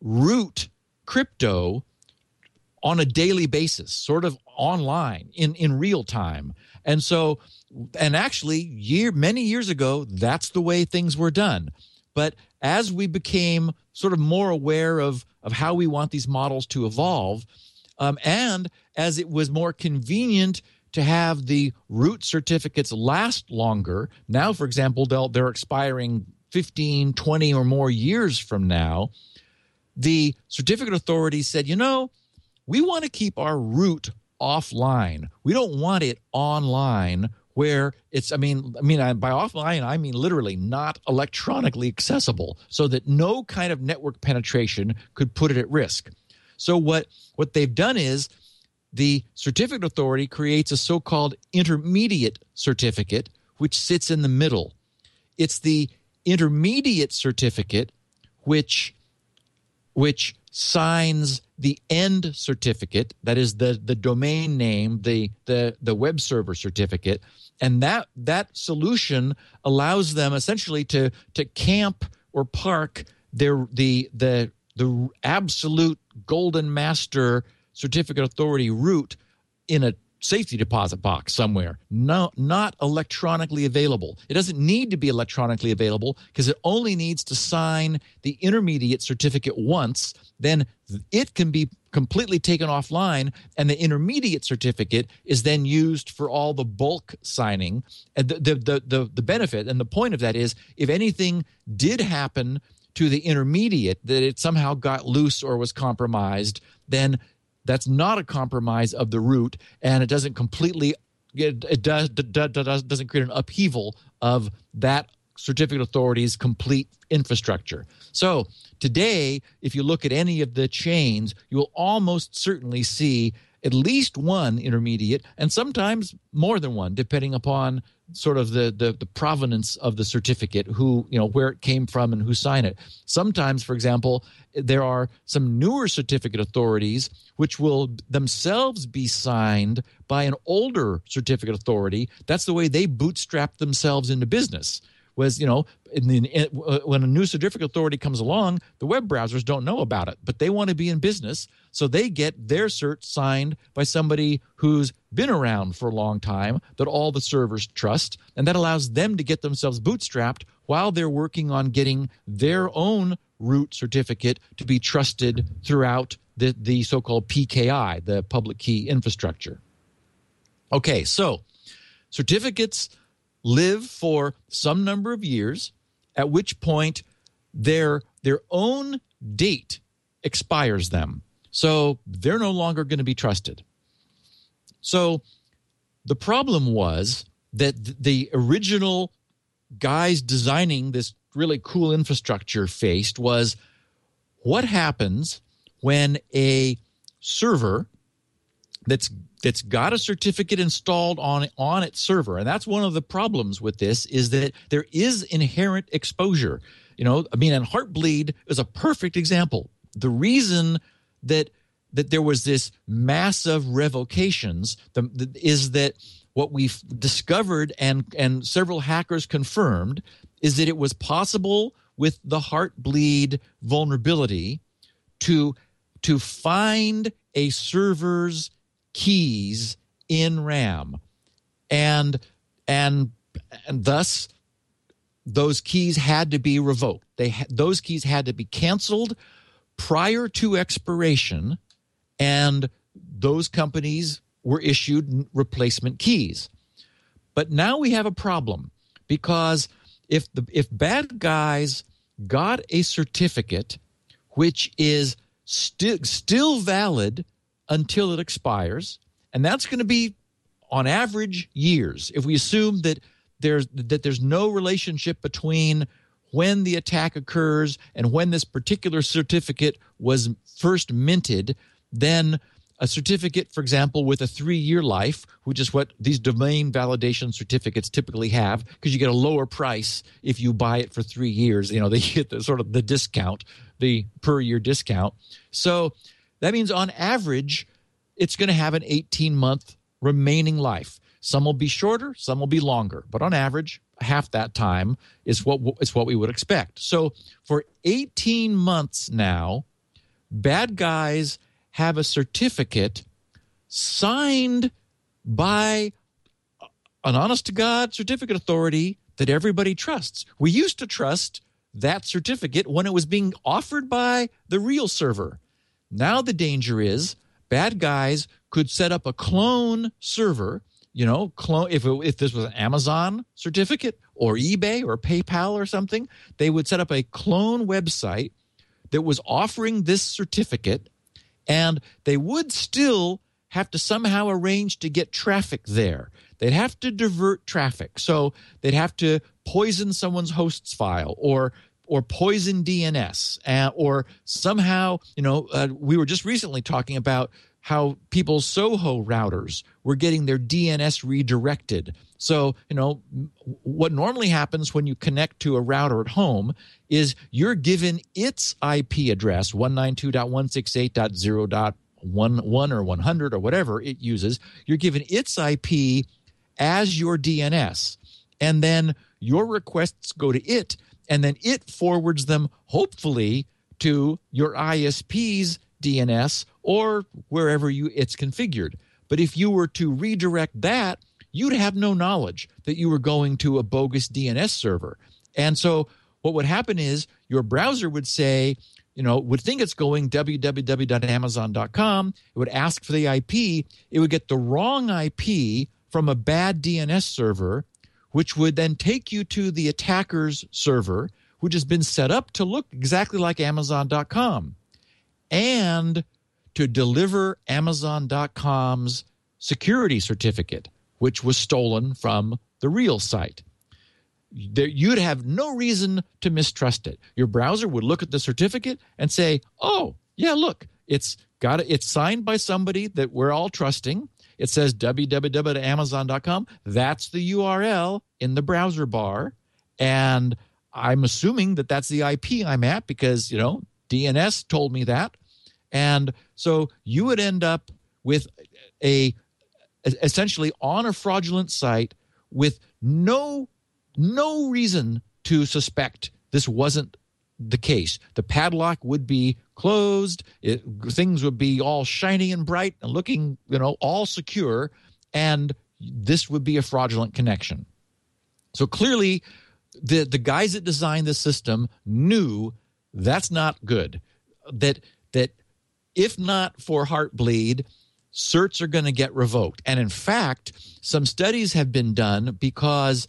root crypto on a daily basis, sort of online, in real time. And so, and actually, many years ago, that's the way things were done. But as we became sort of more aware of how we want these models to evolve, and as it was more convenient to have the root certificates last longer, now, for example, they're expiring 15, 20 or more years from now, the certificate authority said, you know, we want to keep our root offline. We don't want it online where it's, I mean, by offline, I mean literally not electronically accessible, so that no kind of network penetration could put it at risk. So what they've done is the certificate authority creates a so-called intermediate certificate, which sits in the middle. It's the intermediate certificate which signs the end certificate, that is the domain name, the web server certificate, and that solution allows them essentially to camp or park the absolute golden master certificate authority root in a safety deposit box somewhere. No, not electronically available. It doesn't need to be electronically available because it only needs to sign the intermediate certificate once. Then it can be completely taken offline, and the intermediate certificate is then used for all the bulk signing. And the benefit and the point of that is if anything did happen to the intermediate, that it somehow got loose or was compromised, then that's not a compromise of the root, and it doesn't completely doesn't create an upheaval of that certificate authority's complete infrastructure. So today, if you look at any of the chains, you will almost certainly see at least one intermediate, and sometimes more than one, depending upon sort of the provenance of the certificate, who, you know, where it came from and who signed it. Sometimes, for example, there are some newer certificate authorities which will themselves be signed by an older certificate authority. That's the way they bootstrapped themselves into business. Was, you know, when a new certificate authority comes along, the web browsers don't know about it, but they want to be in business, so they get their cert signed by somebody who's been around for a long time, that all the servers trust, and that allows them to get themselves bootstrapped while they're working on getting their own root certificate to be trusted throughout the so-called PKI, the public key infrastructure. Okay, so certificates live for some number of years, at which point their own date expires them. So they're no longer going to be trusted. So the problem was that the original guys designing this really cool infrastructure faced was, what happens when a server that's got a certificate installed on its server? And that's one of the problems with this, is that there is inherent exposure. You know, I mean, and Heartbleed is a perfect example. The reason that there was this massive revocations is that what we've discovered and several hackers confirmed is that it was possible with the Heartbleed vulnerability to find a server's keys in RAM, and thus those keys had to be revoked. Those keys had to be canceled prior to expiration, and those companies were issued replacement keys. But now we have a problem, because if bad guys got a certificate which is still valid until it expires, and that's going to be on average years. If we assume that there's no relationship between when the attack occurs and when this particular certificate was first minted, then a certificate, for example, with a 3-year life, which is what these domain validation certificates typically have, because you get a lower price if you buy it for 3 years. You know, they get the, sort of the discount, the per year discount. So that means on average, it's going to have an 18-month remaining life. Some will be shorter, some will be longer, but on average, half that time is what we would expect. So for 18 months now, bad guys have a certificate signed by an honest-to-God certificate authority that everybody trusts. We used to trust that certificate when it was being offered by the real server. Now the danger is bad guys could set up a clone server, you know, clone, if this was an Amazon certificate or eBay or PayPal or something, they would set up a clone website that was offering this certificate. And they would still have to somehow arrange to get traffic there. They'd have to divert traffic. So they'd have to poison someone's hosts file or poison DNS or somehow, you know, we were just recently talking about how people's Soho routers were getting their DNS redirected. So, you know, what normally happens when you connect to a router at home is you're given its IP address, 192.168.0.11 or 100 or whatever it uses. You're given its IP as your DNS. And then your requests go to it, and then it forwards them, hopefully, to your ISP's DNS or wherever it's configured. But if you were to redirect that, you'd have no knowledge that you were going to a bogus DNS server. And so what would happen is your browser would say, you know, would think it's going www.amazon.com. It would ask for the IP. It would get the wrong IP from a bad DNS server, which would then take you to the attacker's server, which has been set up to look exactly like amazon.com and to deliver amazon.com's security certificate, which was stolen from the real site. You'd have no reason to mistrust it. Your browser would look at the certificate and say, oh, yeah, look, it's signed by somebody that we're all trusting. It says www.amazon.com. That's the URL in the browser bar. And I'm assuming that that's the IP I'm at because, you know, DNS told me that. And so you would end up with essentially on a fraudulent site with no reason to suspect this wasn't the case. The padlock would be closed. Things would be all shiny and bright and looking, you know, all secure. And this would be a fraudulent connection. So clearly the guys that designed this system knew that's not good. That if not for Heartbleed, certs are going to get revoked. And in fact, some studies have been done because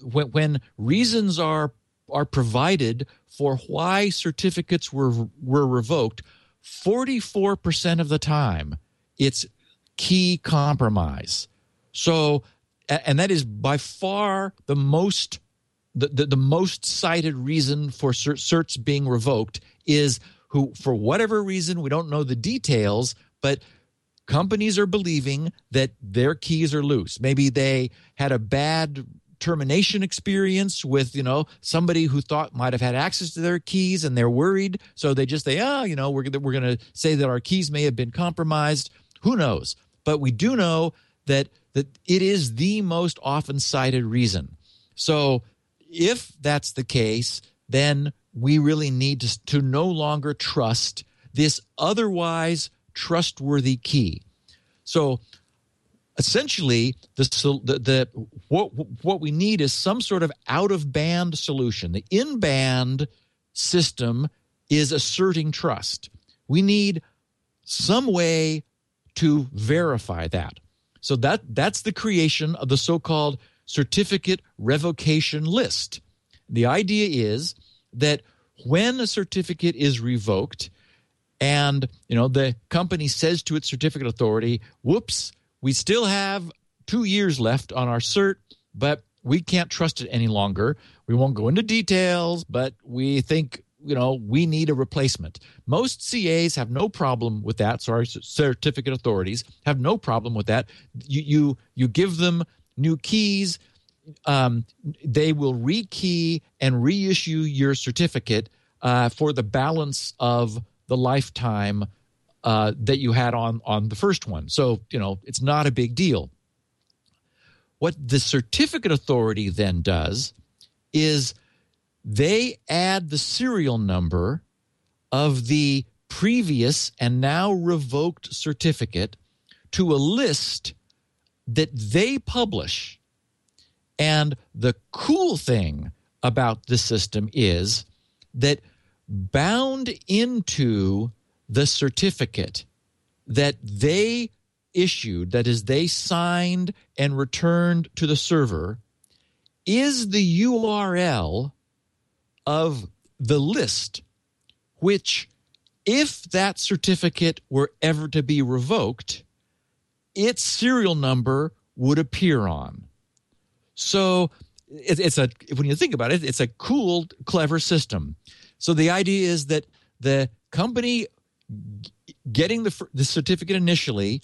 when reasons are provided for why certificates were revoked, 44% of the time it's key compromise. So, and that is by far the most the most cited reason for certs being revoked is who, for whatever reason, we don't know the details, but companies are believing that their keys are loose. Maybe they had a bad termination experience with, you know, somebody who thought might have had access to their keys and they're worried. So they just say, oh, you know, we're going to say that our keys may have been compromised. Who knows? But we do know that it is the most often cited reason. So if that's the case, then we really need to no longer trust this otherwise trustworthy key. So essentially, what we need is some sort of out-of-band solution. The in-band system is asserting trust. We need some way to verify that. So that's the creation of the so-called certificate revocation list. The idea is that when a certificate is revoked and, you know, the company says to its certificate authority, whoops, we still have 2 years left on our cert, but we can't trust it any longer. We won't go into details, but we think, you know, we need a replacement. Most CAs have no problem with that. Sorry, certificate authorities have no problem with that. You give them new keys. They will rekey and reissue your certificate for the balance of the lifetime that you had on the first one. So, you know, it's not a big deal. What the certificate authority then does is they add the serial number of the previous and now revoked certificate to a list that they publish. And the cool thing about this system is that bound into the certificate that they issued, that is, they signed and returned to the server, is the URL of the list, which, if that certificate were ever to be revoked, its serial number would appear on. So when you think about it, it's a cool, clever system. So the idea is that the company getting the certificate initially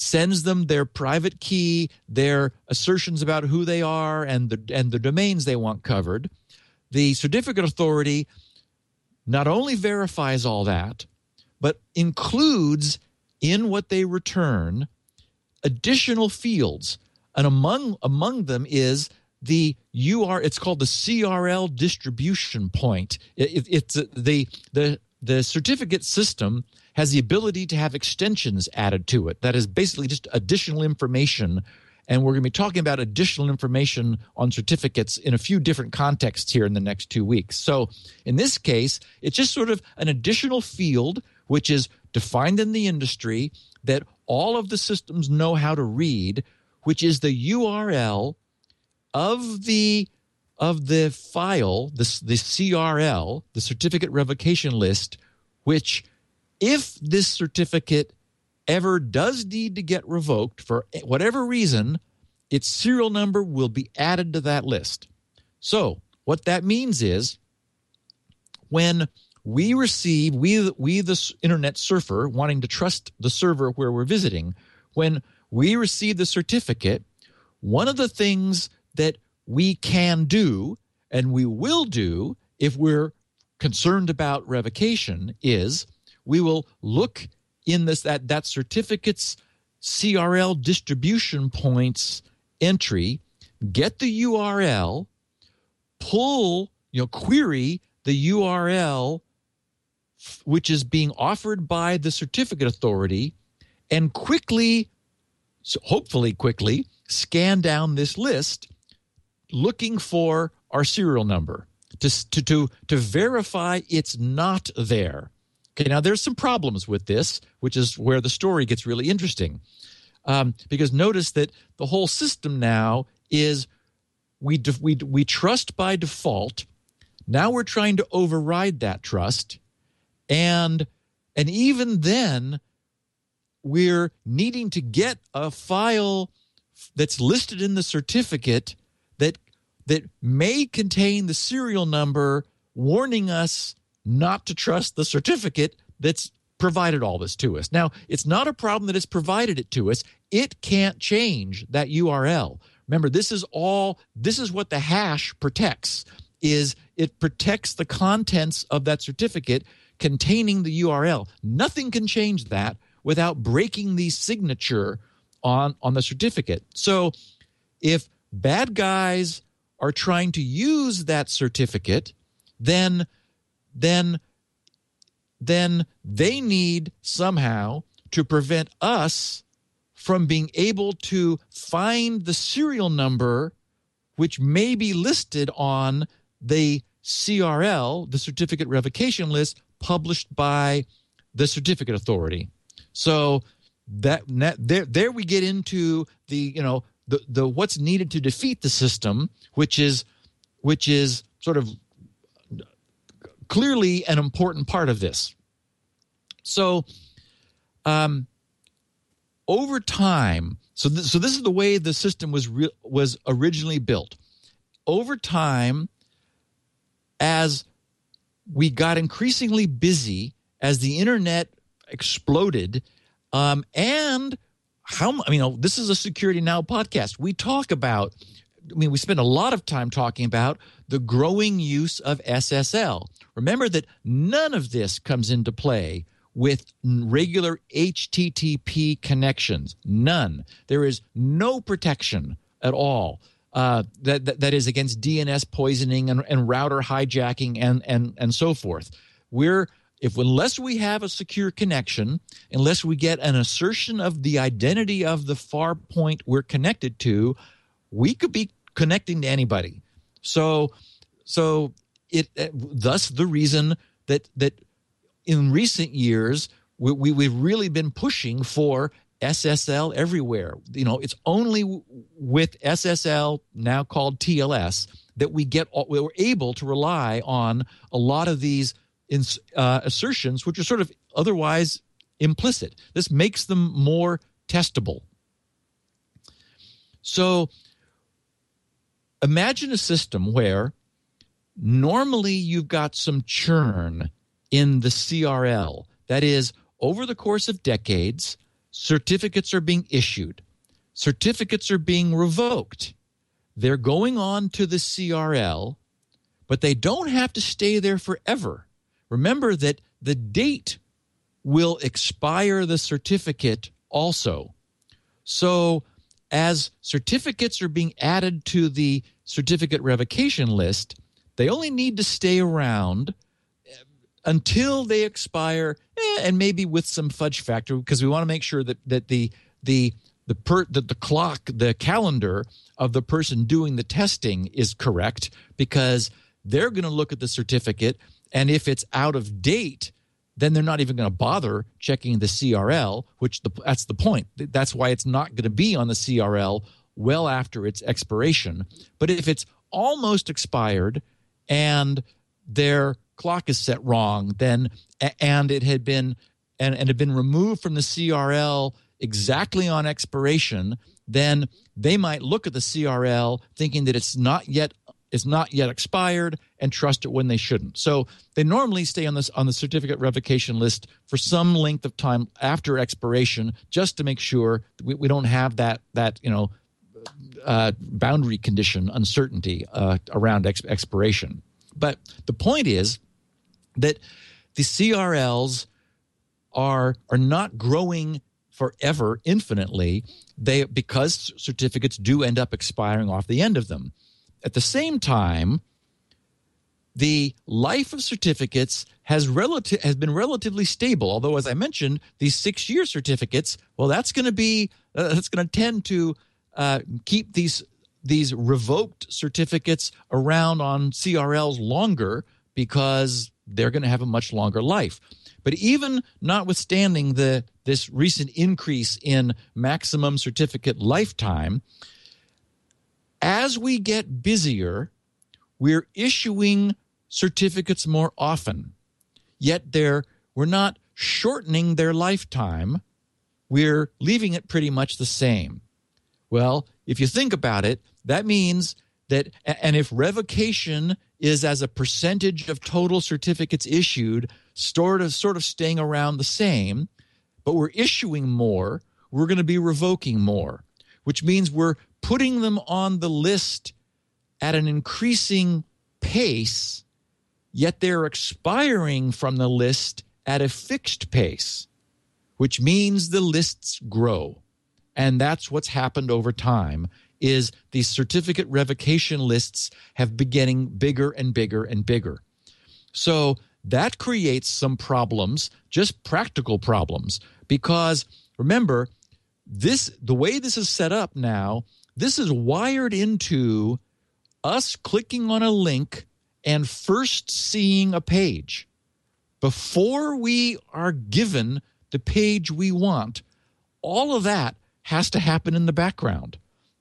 sends them their private key, their assertions about who they are and the domains they want covered. The certificate authority not only verifies all that, but includes in what they return additional fields. And among them is the URL. It's called the CRL distribution point. The certificate system has the ability to have extensions added to it. That is basically just additional information. And we're going to be talking about additional information on certificates in a few different contexts here in the next 2 weeks. So in this case, it's just sort of an additional field which is defined in the industry that all of the systems know how to read, which is the URL of the file, the CRL, the certificate revocation list, which, if this certificate ever does need to get revoked for whatever reason, its serial number will be added to that list. So what that means is, when we receive, we the internet surfer wanting to trust the server where we're visiting, when we receive the certificate, one of the things that we can do and we will do if we're concerned about revocation is we will look in that certificate's CRL distribution points entry, get the URL, query the URL which is being offered by the certificate authority, and hopefully quickly, scan down this list looking for our serial number to verify it's not there. Okay, now there's some problems with this, which is where the story gets really interesting. Because notice that the whole system now is we trust by default. Now we're trying to override that trust. And even then, we're needing to get a file that's listed in the certificate that may contain the serial number warning us not to trust the certificate that's provided all this to us. Now, it's not a problem that it's provided it to us. It can't change that URL. Remember, this is what the hash protects, is it protects the contents of that certificate containing the URL. Nothing can change that without breaking the signature on the certificate. So if bad guys are trying to use that certificate, then they need somehow to prevent us from being able to find the serial number which may be listed on the CRL, the certificate revocation list, published by the certificate authority. So there we get into the, you know, the what's needed to defeat the system, which is sort of clearly an important part of this. So over time, so this is the way the system was originally built. Over time, as we got increasingly busy, as the internet exploded, and this is a Security Now podcast. We talk about, we spend a lot of time talking about the growing use of SSL. Remember that none of this comes into play with regular HTTP connections. None. There is no protection at all that is against DNS poisoning and router hijacking and so forth. Unless we have a secure connection, unless we get an assertion of the identity of the far point we're connected to, we could be connecting to anybody. So it thus the reason that in recent years we've really been pushing for SSL everywhere. You know, it's only with SSL, now called TLS, that we're able to rely on a lot of these assertions, which are sort of otherwise implicit. This makes them more testable. So imagine a system where normally you've got some churn in the CRL. That is, over the course of decades, certificates are being issued. Certificates are being revoked. They're going on to the CRL, but they don't have to stay there forever. Remember that the date will expire the certificate also. So as certificates are being added to the certificate revocation list, they only need to stay around until they expire, and maybe with some fudge factor, because we want to make sure that the clock, the calendar of the person doing the testing is correct, because they're going to look at the certificate. And if it's out of date, then they're not even going to bother checking the CRL, that's the point. That's why it's not going to be on the CRL well after its expiration. But if it's almost expired and their clock is set wrong, then and it had been removed from the CRL exactly on expiration, then they might look at the CRL thinking that it's not yet expired and trust it when they shouldn't. So they normally stay on the certificate revocation list for some length of time after expiration, just to make sure that we don't have that boundary condition uncertainty around expiration. But the point is that the CRLs are not growing forever, infinitely, because certificates do end up expiring off the end of them. At the same time, the life of certificates has been relatively stable. Although, as I mentioned, these 6-year certificates, well, that's going to tend to keep these revoked certificates around on CRLs longer, because they're going to have a much longer life. But even notwithstanding this recent increase in maximum certificate lifetime, as we get busier, we're issuing certificates more often, yet we're not shortening their lifetime. We're leaving it pretty much the same. Well, if you think about it, that means that – and if revocation is as a percentage of total certificates issued, sort of staying around the same, but we're issuing more, we're going to be revoking more, which means we're putting them on the list at an increasing pace, yet they're expiring from the list at a fixed pace, which means the lists grow. And that's what's happened over time, is these certificate revocation lists have been getting bigger and bigger and bigger. So that creates some problems, just practical problems, because remember, the way this is set up now, this is wired into us clicking on a link and first seeing a page. Before we are given the page we want, all of that has to happen in the background.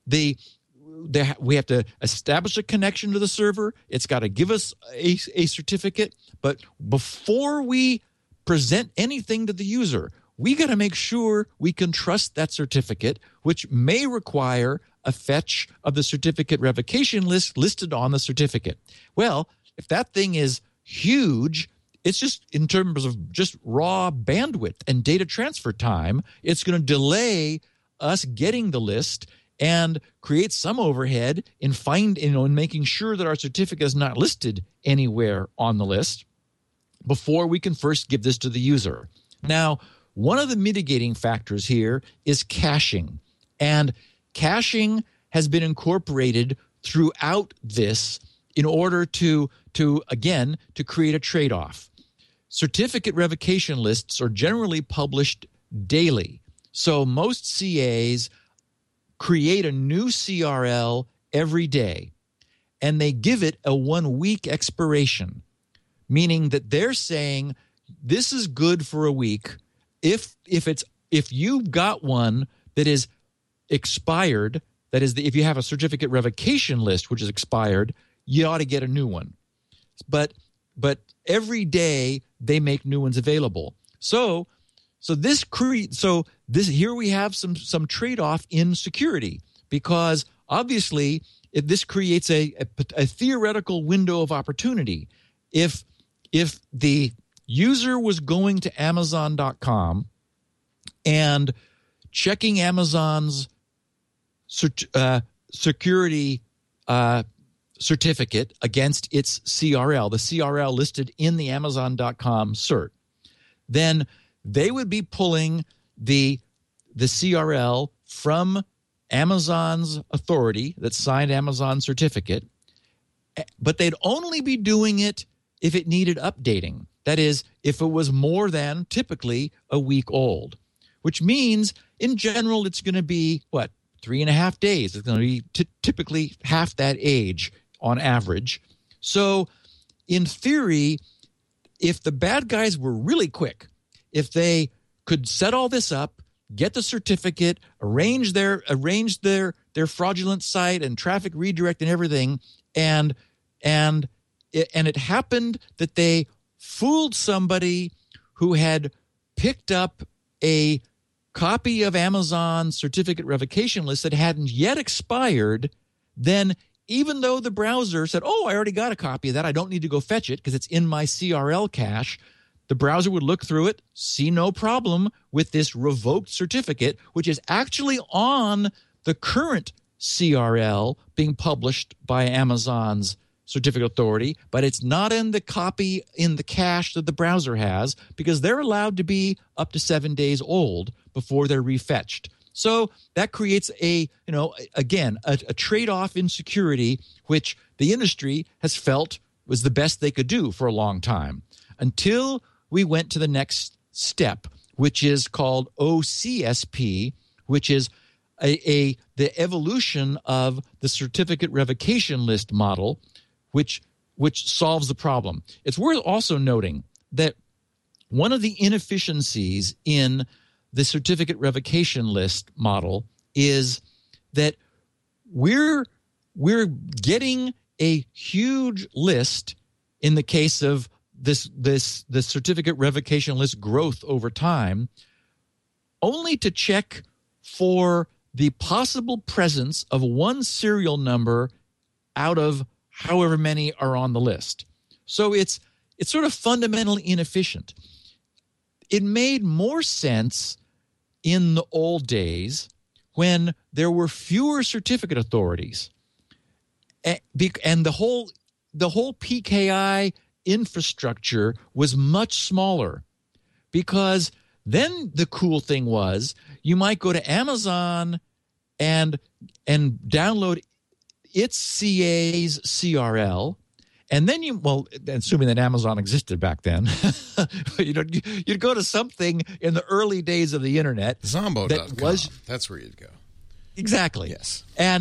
We have to establish a connection to the server. It's got to give us a certificate. But before we present anything to the user, we got to make sure we can trust that certificate, which may require a fetch of the certificate revocation list listed on the certificate. Well, if that thing is huge, it's just in terms of just raw bandwidth and data transfer time, it's going to delay us getting the list and create some overhead in in making sure that our certificate is not listed anywhere on the list before we can first give this to the user. Now, one of the mitigating factors here is caching. And caching has been incorporated throughout this in order to create a trade-off. Certificate revocation lists are generally published daily. So most CAs create a new CRL every day, and they give it a one-week expiration, meaning that they're saying this is good for a week. If you've got one that is expired, that is, if you have a certificate revocation list which is expired, you ought to get a new one. But every day they make new ones available. So here we have some trade-off in security, because obviously this creates a theoretical window of opportunity. If the user was going to Amazon.com and checking Amazon's security certificate against its CRL, the CRL listed in the Amazon.com cert, then they would be pulling the CRL from Amazon's authority that signed Amazon's certificate, but they'd only be doing it if it needed updating. That is, if it was more than typically a week old, which means in general it's going to be, 3.5 days. It's going to be typically half that age on average. So in theory, if the bad guys were really quick, if they could set all this up, get the certificate, arrange their fraudulent site and traffic redirect and everything, and it happened that they fooled somebody who had picked up a copy of Amazon's certificate revocation list that hadn't yet expired, then even though the browser said, I already got a copy of that, I don't need to go fetch it because it's in my CRL cache, the browser would look through it, see no problem with this revoked certificate, which is actually on the current CRL being published by Amazon's certificate authority, but it's not in the copy in the cache that the browser has, because they're allowed to be up to 7 days old before they're refetched. So that creates a trade-off in security, which the industry has felt was the best they could do for a long time, until we went to the next step, which is called OCSP, which is the evolution of the certificate revocation list model, which solves the problem. It's worth also noting that one of the inefficiencies in the certificate revocation list model is that we're getting a huge list in the case of the certificate revocation list growth over time, only to check for the possible presence of one serial number out of however many are on the list. So it's sort of fundamentally inefficient. It made more sense in the old days when there were fewer certificate authorities, and the whole PKI infrastructure was much smaller, because then the cool thing was you might go to Amazon and download its CA's CRL, and then assuming that Amazon existed back then, you'd go to something in the early days of the internet. Zombo.com. That's where you'd go. Exactly. Yes. And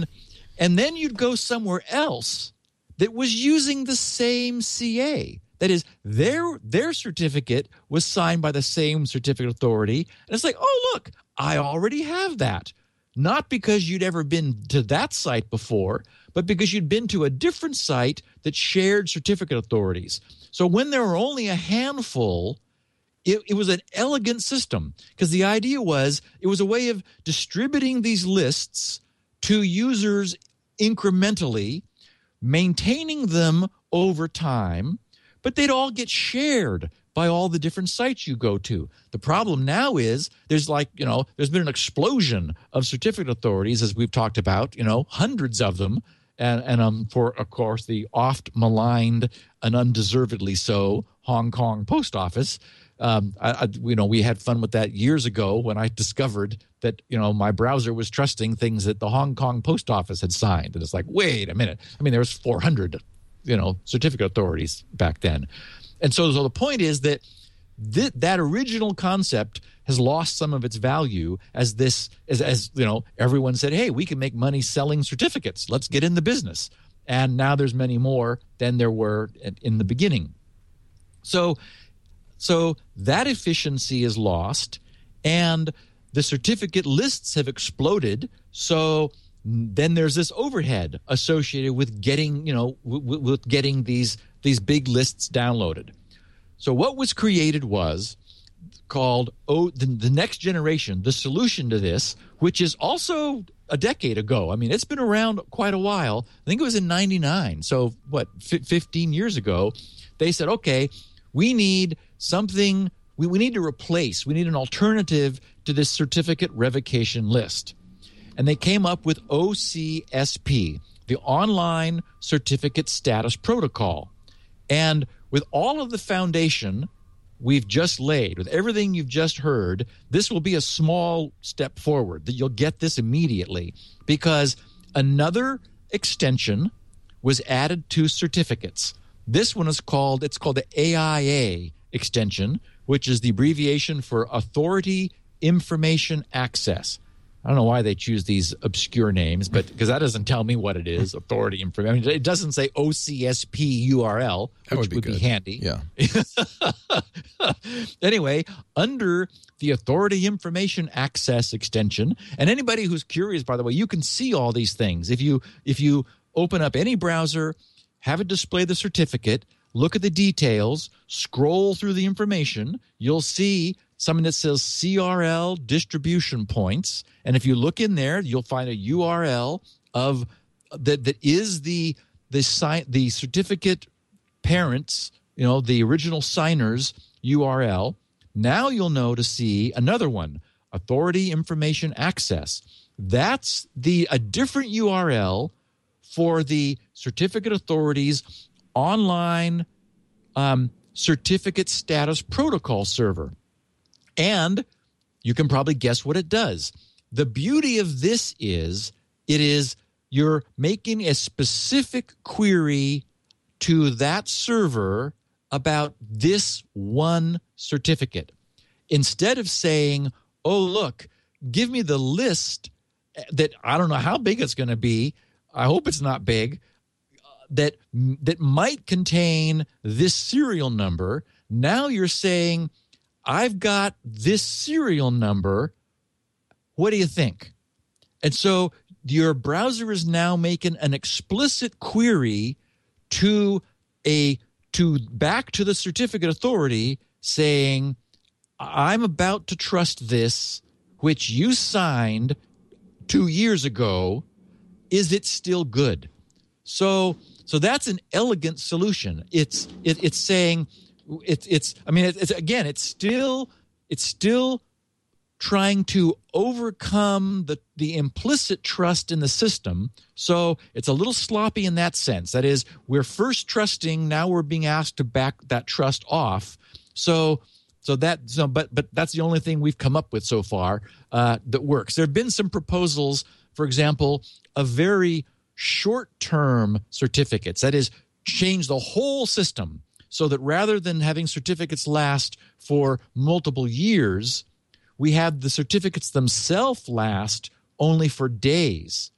then you'd go somewhere else that was using the same CA. That is, their certificate was signed by the same certificate authority. And it's like, oh, look, I already have that. Not because you'd ever been to that site before, but because you'd been to a different site that shared certificate authorities. So when there were only a handful, it was an elegant system, because the idea was it was a way of distributing these lists to users incrementally, maintaining them over time, but they'd all get shared by all the different sites you go to. The problem now is there's there's been an explosion of certificate authorities, as we've talked about, hundreds of them. And for, of course, the oft maligned and undeservedly so Hong Kong post office. We had fun with that years ago when I discovered that, my browser was trusting things that the Hong Kong post office had signed. And it's like, wait a minute. I mean, there was 400, certificate authorities back then. And so the point is that that original concept has lost some of its value as everyone said, hey, we can make money selling certificates. Let's get in the business. And now there's many more than there were in the beginning. So that efficiency is lost, and the certificate lists have exploded. So then there's this overhead associated with getting, with getting these big lists downloaded. So what was created was called the next generation, the solution to this, which is also a decade ago. I mean, it's been around quite a while. I think it was in 99. So 15 years ago, they said, okay, we need something, we need to replace, we need an alternative to this certificate revocation list. And they came up with OCSP, the Online Certificate Status Protocol. And with all of the foundation we've just laid, with everything you've just heard, this will be a small step forward, that you'll get this immediately, because another extension was added to certificates. This one is called the AIA extension, which is the abbreviation for Authority Information Access. I don't know why they choose these obscure names, but because that doesn't tell me what it is. Authority information. I mean, it doesn't say OCSP URL, which would be handy. Yeah. Anyway, under the Authority Information Access extension, and anybody who's curious, by the way, you can see all these things if you open up any browser, have it display the certificate, look at the details, scroll through the information, you'll see something that says CRL distribution points. And if you look in there, you'll find a URL of that is the certificate parents, the original signer's URL. Now you'll know to see another one, Authority Information Access. That's a different URL for the certificate authority's online certificate status protocol server. And you can probably guess what it does. The beauty of this is you're making a specific query to that server about this one certificate. Instead of saying, oh, look, give me the list that I don't know how big it's going to be. I hope it's not big. That might contain this serial number. Now you're saying, I've got this serial number. What do you think? And so your browser is now making an explicit query back to the certificate authority saying, I'm about to trust this, which you signed 2 years ago. Is it still good? So that's an elegant solution. It's saying, It's still trying to overcome the implicit trust in the system. So it's a little sloppy in that sense. That is, we're first trusting, now we're being asked to back that trust off. But that's the only thing we've come up with so far that works. There have been some proposals, for example, of very short-term certificates. That is, change the whole system, so that rather than having certificates last for multiple years, we have the certificates themselves last only for days.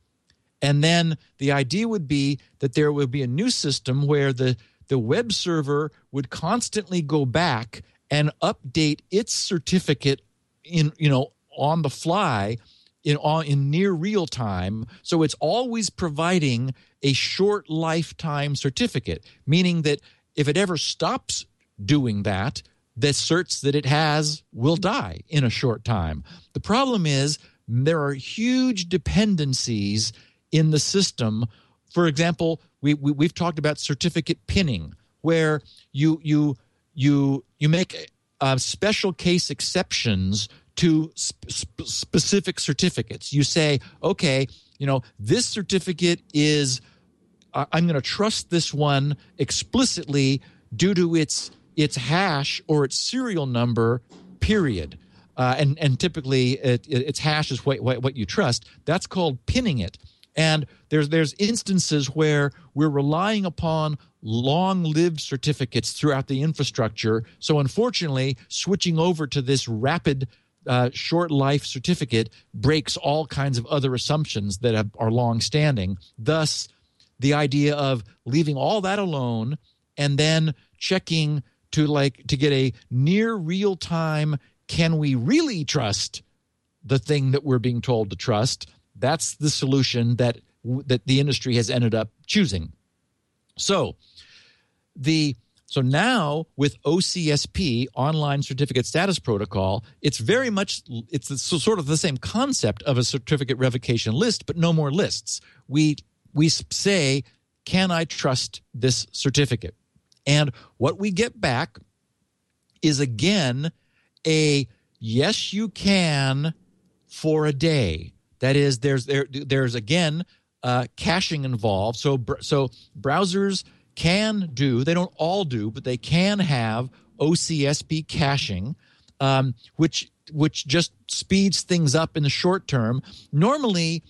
And then the idea would be that there would be a new system where the the web server would constantly go back and update its certificate in, you know, on the fly, in near real time. So it's always providing a short lifetime certificate, meaning that if it ever stops doing that, the certs that it has will die in a short time. The problem is there are huge dependencies in the system. For example, we've talked about certificate pinning, where you make special case exceptions to specific certificates. You say, okay, you know, this certificate is, I'm going to trust this one explicitly due to its hash or its serial number, period. And typically its hash is what you trust. That's called pinning it. And there's instances where we're relying upon long-lived certificates throughout the infrastructure. So unfortunately, switching over to this rapid short-life certificate breaks all kinds of other assumptions that are long-standing. Thus, the idea of leaving all that alone and then checking to get a near real-time, can we really trust the thing that we're being told to trust? That's the solution that the industry has ended up choosing. So now with OCSP, Online Certificate Status Protocol, it's sort of the same concept of a certificate revocation list, but no more lists. We say, can I trust this certificate? And what we get back is again a yes you can for a day. That is, there's again caching involved. So browsers can do, they don't all do, but they can have OCSP caching, which just speeds things up in the short term. Normally,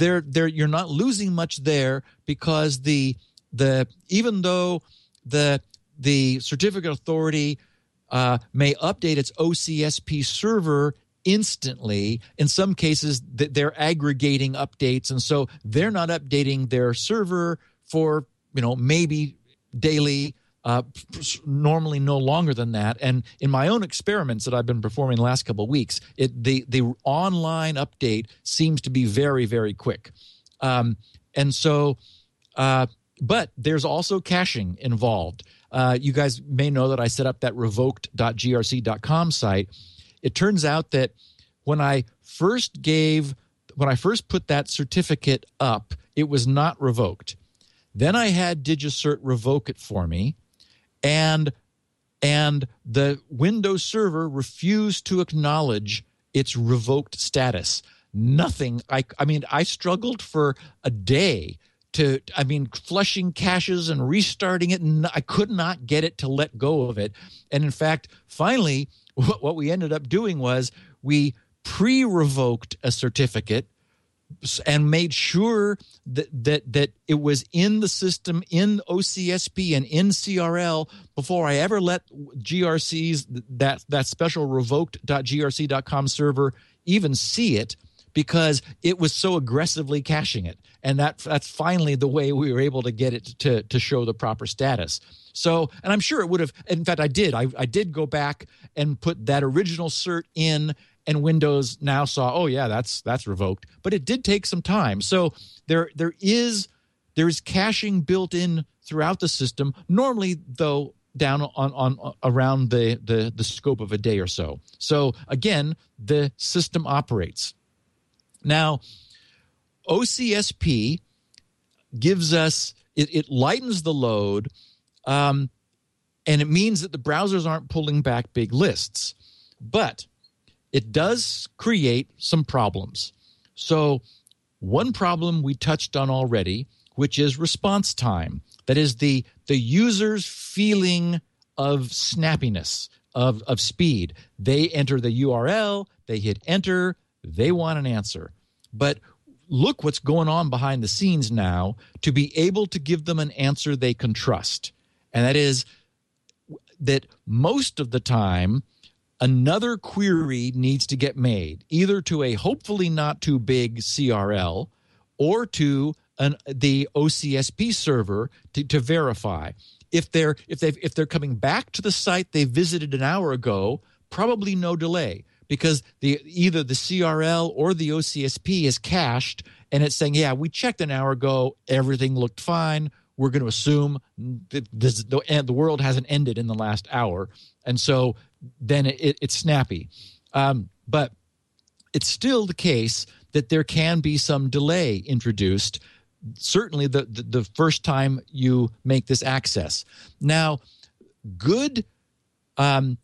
you're not losing much there because even though the certificate authority may update its OCSP server instantly, in some cases they're aggregating updates, and so they're not updating their server for, you know, maybe daily, normally no longer than that. And in my own experiments that I've been performing the last couple of weeks, the online update seems to be very, very quick. But there's also caching involved. You guys may know that I set up that revoked.grc.com site. It turns out that when I first put that certificate up, it was not revoked. Then I had DigiCert revoke it for me, and the Windows server refused to acknowledge its revoked status. Nothing. I struggled for a day flushing caches and restarting it, and I could not get it to let go of it. And in fact, finally, what we ended up doing was we pre-revoked a certificate and made sure that it was in the system, in OCSP and in CRL, before I ever let GRC's, that special revoked.grc.com server even see it, because it was so aggressively caching it. And that's finally the way we were able to get it to show the proper status. So, and I'm sure it would have, in fact, I did go back and put that original cert in, and Windows now saw, oh yeah, that's revoked. But it did take some time. So there is caching built in throughout the system, normally though down on around the scope of a day or so. So again, the system operates. Now, OCSP gives us, it lightens the load, and it means that the browsers aren't pulling back big lists. But it does create some problems. So one problem we touched on already, which is response time. That is the user's feeling of snappiness, of speed. They enter the URL, they hit enter, they want an answer. But look what's going on behind the scenes now to be able to give them an answer they can trust. And that is that most of the time, another query needs to get made, either to a hopefully not too big CRL or to the OCSP server to verify. if they're coming back to the site they visited an hour ago, probably no delay, because the either the CRL or the OCSP is cached and it's saying, yeah, we checked an hour ago, everything looked fine. We're going to assume that the world hasn't ended in the last hour, and so then it's snappy. But it's still the case that there can be some delay introduced, certainly the first time you make this access. Now, good and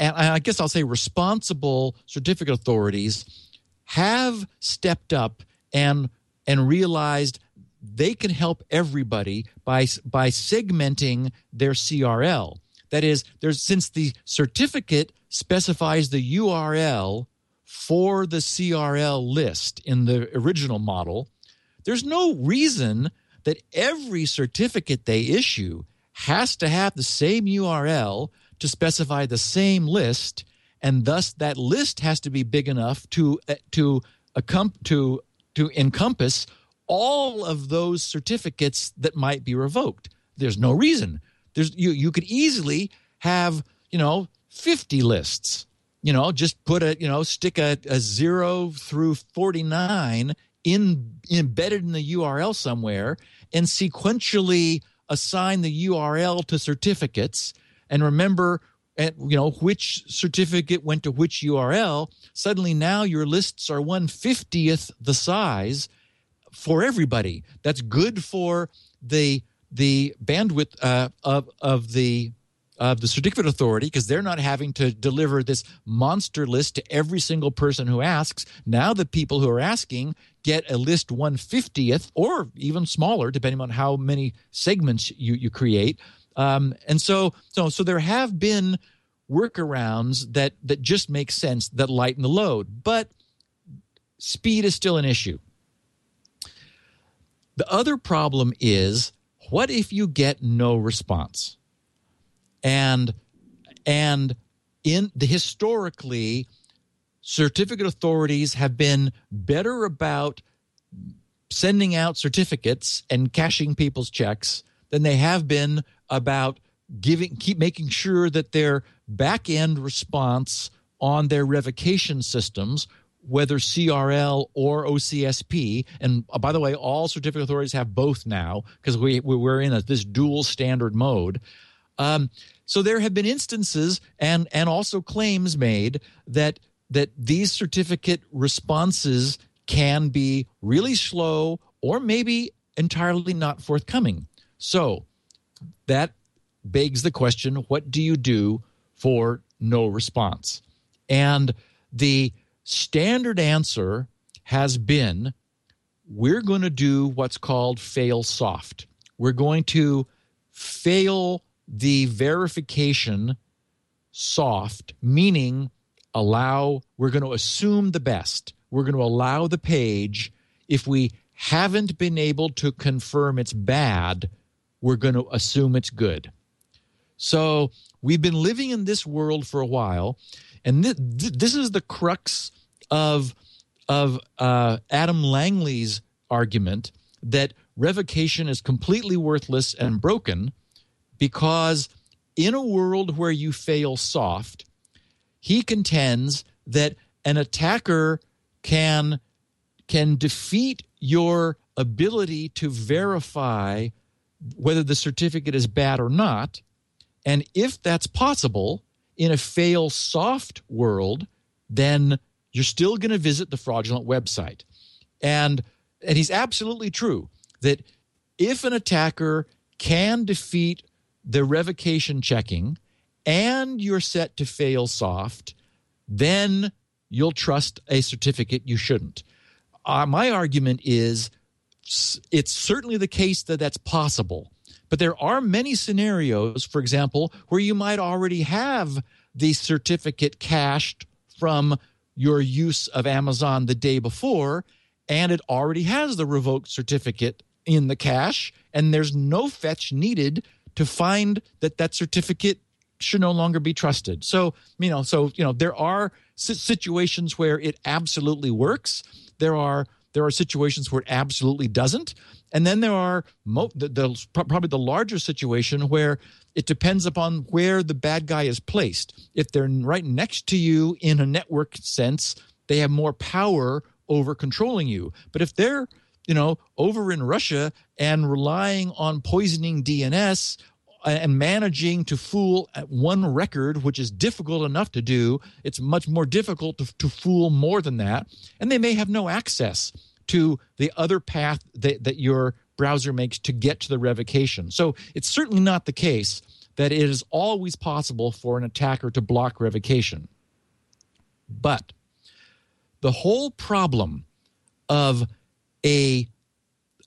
I guess I'll say responsible certificate authorities have stepped up and realized they can help everybody by segmenting their CRL. That is, since the certificate specifies the URL for the CRL list in the original model, there's no reason that every certificate they issue has to have the same URL to specify the same list, and thus that list has to be big enough to encompass all of those certificates that might be revoked. There's no reason. You could easily have, 50 lists. Just put stick a 0 through 49 embedded in the URL somewhere and sequentially assign the URL to certificates and remember which certificate went to which URL. Suddenly now your lists are 1/50th the size for everybody. That's good for the bandwidth of the certificate authority, because they're not having to deliver this monster list to every single person who asks. Now the people who are asking get a list 1/50th or even smaller, depending on how many segments you create. And so there have been workarounds that just make sense, that lighten the load. But speed is still an issue. The other problem is, what if you get no response? And historically, certificate authorities have been better about sending out certificates and cashing people's checks than they have been about making sure that their back end response on their revocation systems, whether CRL or OCSP, and by the way, all certificate authorities have both now, because we're in this dual standard mode. So there have been instances and also claims made that these certificate responses can be really slow or maybe entirely not forthcoming. So that begs the question, what do you do for no response? And the standard answer has been, we're going to do what's called fail soft. We're going to fail the verification soft, meaning we're going to assume the best. We're going to allow the page. If we haven't been able to confirm it's bad, we're going to assume it's good. So we've been living in this world for a while, and this is the crux of Adam Langley's argument that revocation is completely worthless and broken, because in a world where you fail soft, he contends that an attacker can defeat your ability to verify whether the certificate is bad or not. And if that's possible in a fail soft world, then you're still going to visit the fraudulent website. And he's absolutely true that if an attacker can defeat the revocation checking and you're set to fail soft, then you'll trust a certificate you shouldn't. My argument is, it's certainly the case that that's possible. But there are many scenarios, for example, where you might already have the certificate cached from your use of Amazon the day before, and it already has the revoked certificate in the cache, and there's no fetch needed to find that certificate should no longer be trusted. So there are situations where it absolutely works. There are There are situations where it absolutely doesn't. And then there are probably the larger situation where it depends upon where the bad guy is placed. If they're right next to you in a network sense, they have more power over controlling you. But if they're, you know, over in Russia and relying on poisoning DNS and managing to fool at one record, which is difficult enough to do, it's much more difficult to fool more than that. And they may have no access to the other path that your browser makes to get to the revocation. So it's certainly not the case that it is always possible for an attacker to block revocation. But the whole problem of the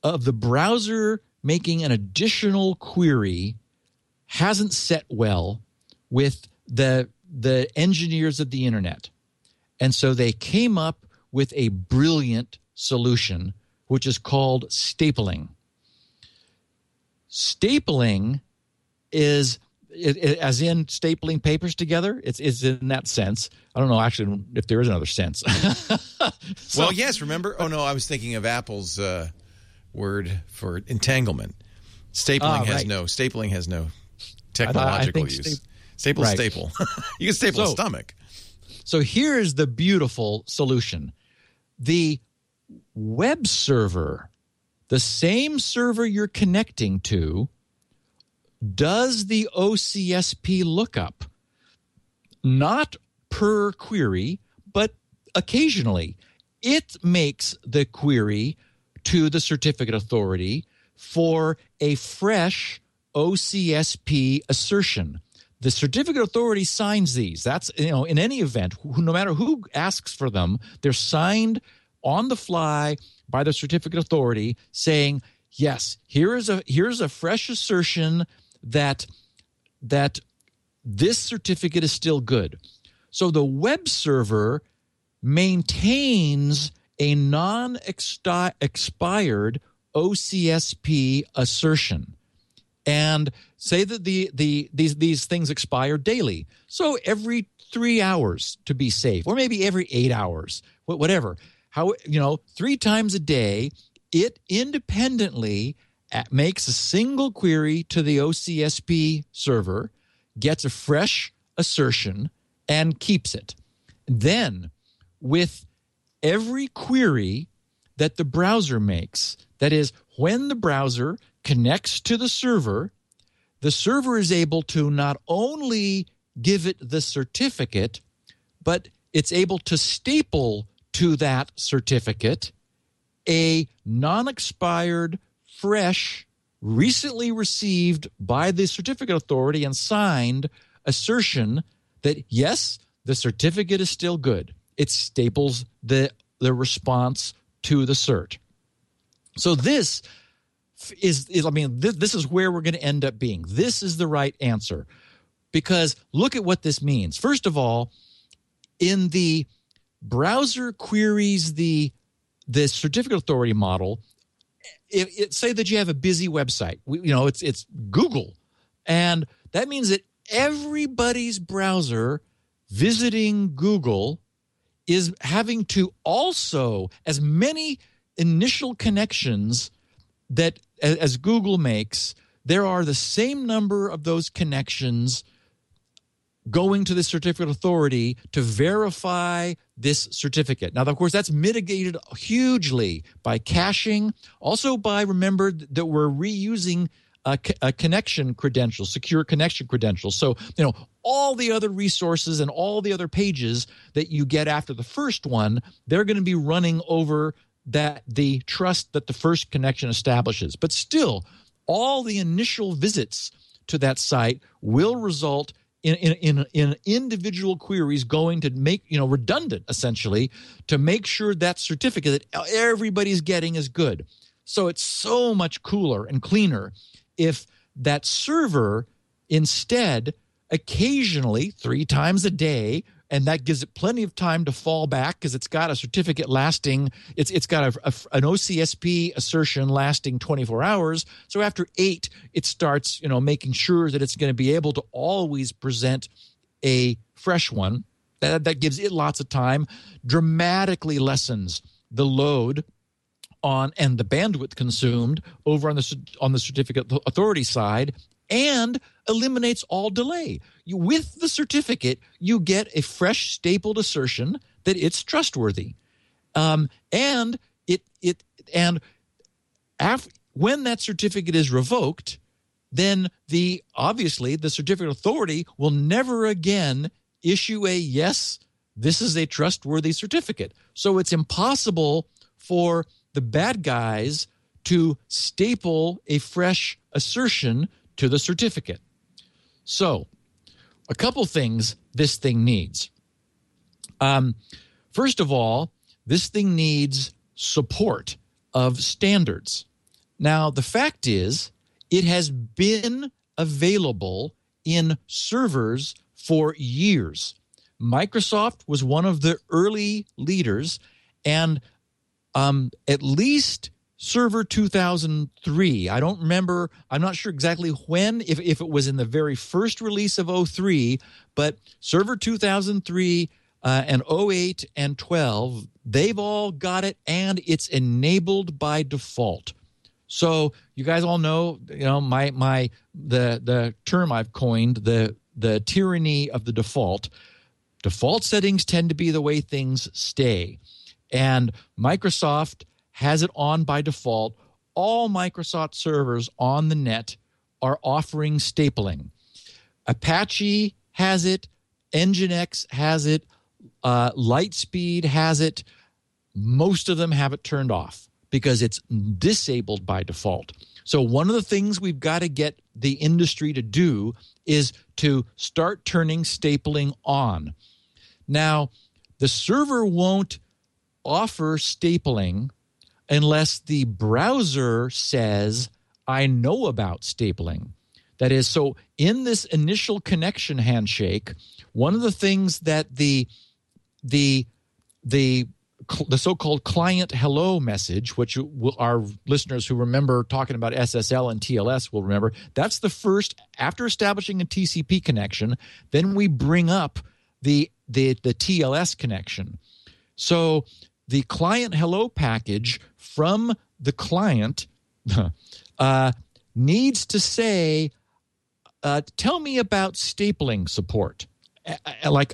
browser making an additional query hasn't set well with the engineers of the internet. And so they came up with a brilliant solution, which is called stapling. Stapling is, as in stapling papers together, it's in that sense. I don't know actually if there is another sense. So, well, yes, remember? Oh, no, I was thinking of Apple's word for entanglement. Stapling has right. Stapling has no technological use. Staple right. Staple. You can staple a stomach. So here is the beautiful solution. The web server, the same server you're connecting to, does the OCSP lookup, not per query, but occasionally. It makes the query to the certificate authority for a fresh OCSP assertion. The certificate authority signs these. That's, you know, in any event, no matter who asks for them, they're signed on the fly by the certificate authority saying, yes, here's a fresh assertion that this certificate is still good. So the web server maintains a non-expired OCSP assertion. And say that these things expire daily. So every 3 hours to be safe, or maybe every 8 hours, whatever. How, you know, 3 times a day, it independently makes a single query to the OCSP server, gets a fresh assertion, and keeps it. Then, with every query that the browser makes, that is, when the browser connects to the server is able to not only give it the certificate, but it's able to staple to that certificate a non-expired, fresh, recently received by the certificate authority and signed assertion that, yes, the certificate is still good. It staples the response to the cert. So this is this is where we're going to end up being. This is the right answer, because look at what this means. First of all, in the browser queries the certificate authority model, it say that you have a busy website. It's Google. And that means that everybody's browser visiting Google is having to also, as many initial connections that as Google makes, there are the same number of those connections going to the certificate authority to verify this certificate. Now, of course, that's mitigated hugely by caching, also by, remember, that we're reusing a connection credential, secure connection credentials. So, all the other resources and all the other pages that you get after the first one, they're going to be running over the trust that the first connection establishes. But still, all the initial visits to that site will result in individual queries going to make, redundant, essentially, to make sure that certificate that everybody's getting is good. So it's so much cooler and cleaner if that server instead occasionally 3 times a day, and that gives it plenty of time to fall back because it's got a certificate lasting, it's got an OCSP assertion lasting 24 hours. So after 8, it starts, making sure that it's going to be able to always present a fresh one. That gives it lots of time, dramatically lessens the load on and the bandwidth consumed over on the certificate authority side, and eliminates all delay. You, with the certificate, you get a fresh stapled assertion that it's trustworthy, and when that certificate is revoked, then obviously the certificate authority will never again issue a yes, this is a trustworthy certificate. So it's impossible for the bad guys to staple a fresh assertion to the certificate. So a couple things this thing needs. First of all, this thing needs support of standards. Now, the fact is, it has been available in servers for years. Microsoft was one of the early leaders, and at least Server 2003. I don't remember. I'm not sure exactly when, if it was in the very first release of 03, but Server 2003 and 08 and 12, they've all got it, and it's enabled by default. So you guys all know, the term I've coined, the tyranny of the default. Default settings tend to be the way things stay, and Microsoft has it on by default. All Microsoft servers on the net are offering stapling. Apache has it. Nginx has it. Lightspeed has it. Most of them have it turned off because it's disabled by default. So one of the things we've got to get the industry to do is to start turning stapling on. Now, the server won't offer stapling unless the browser says, I know about stapling. That is, so in this initial connection handshake, one of the things that the so-called client hello message, which our listeners who remember talking about SSL and TLS will remember, that's the first, after establishing a TCP connection, then we bring up the TLS connection. So the client hello package from the client needs to say, tell me about stapling support.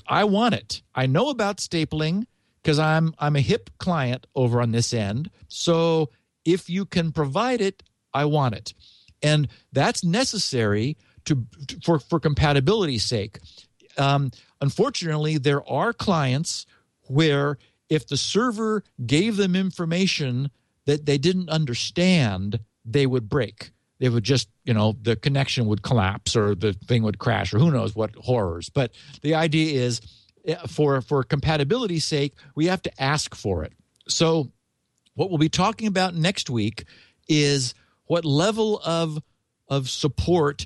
I want it. I know about stapling because I'm a hip client over on this end. So if you can provide it, I want it. And that's necessary for compatibility's sake. Unfortunately, there are clients where if the server gave them information that they didn't understand, they would break. They would just, the connection would collapse or the thing would crash or who knows what horrors. But the idea is for compatibility's sake, we have to ask for it. So what we'll be talking about next week is what level of support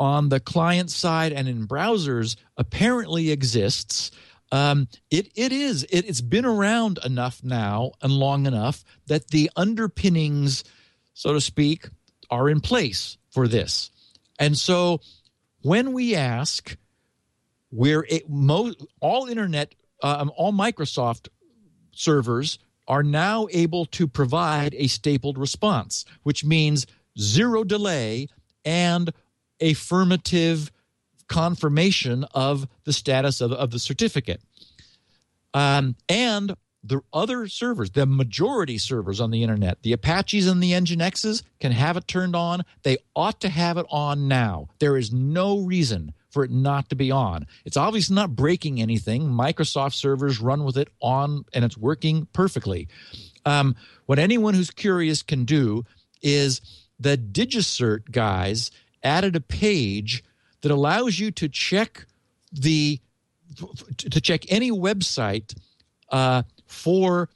on the client side and in browsers apparently exists. It's been around enough now and long enough that the underpinnings, so to speak, are in place for this. And so when we ask, all Microsoft servers are now able to provide a stapled response, which means zero delay and affirmative confirmation of the status of the certificate. And the other servers, the majority servers on the internet, the Apaches and the Nginxes can have it turned on. They ought to have it on now. There is no reason for it not to be on. It's obviously not breaking anything. Microsoft servers run with it on and it's working perfectly. What anyone who's curious can do is the DigiCert guys added a page that allows you to check any website for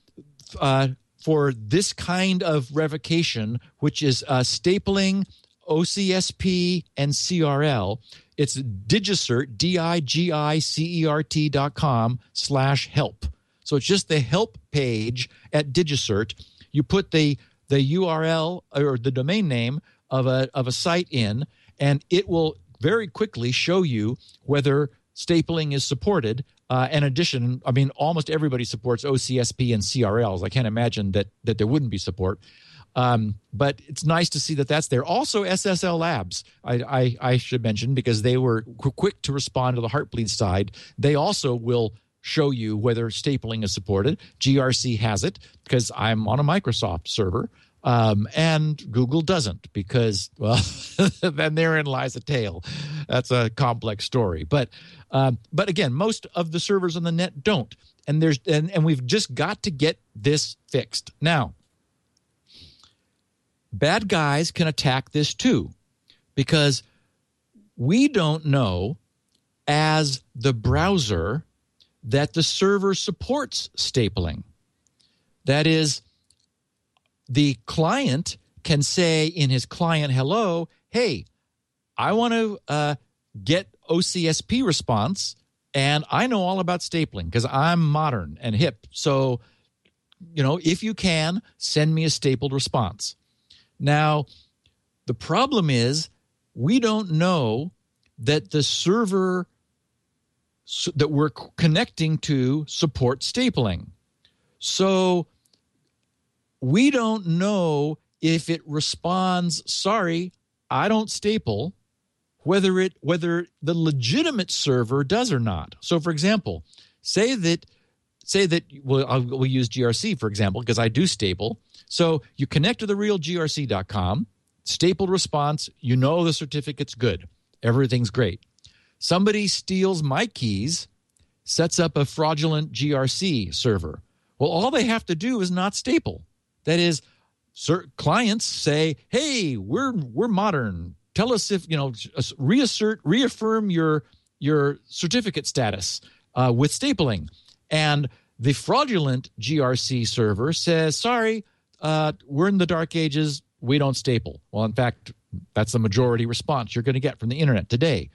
this kind of revocation, which is stapling, OCSP, and CRL. It's DigiCert, digicert.com/help. So it's just the help page at DigiCert. You put the URL or the domain name of a site in, and it will very quickly show you whether stapling is supported In addition, I mean, almost everybody supports OCSP and CRLs. I can't imagine that there wouldn't be support. But it's nice to see that that's there. Also, SSL Labs, I should mention, because they were quick to respond to the Heartbleed side. They also will show you whether stapling is supported. GRC has it because I'm on a Microsoft server, and Google doesn't because, well, then therein lies a tale. That's a complex story. But again, most of the servers on the net don't. And we've just got to get this fixed now. Bad guys can attack this too, because we don't know as the browser that the server supports stapling. That is, the client can say in his client hello, hey, I want to get OCSP response, and I know all about stapling because I'm modern and hip. So, you know, if you can, send me a stapled response. Now, the problem is we don't know that the server that we're connecting to supports stapling. So we don't know if it responds, sorry, I don't staple, whether the legitimate server does or not. So, for example, say that we'll use GRC, for example, because I do staple. So you connect to the real grc.com, stapled response, you know the certificate's good. Everything's great. Somebody steals my keys, sets up a fraudulent GRC server. Well, all they have to do is not staple. That is, clients say, hey, we're modern. Tell us if, you know, reaffirm your certificate status with stapling. And the fraudulent GRC server says, sorry, we're in the dark ages. We don't staple. Well, in fact, that's the majority response you're going to get from the internet today.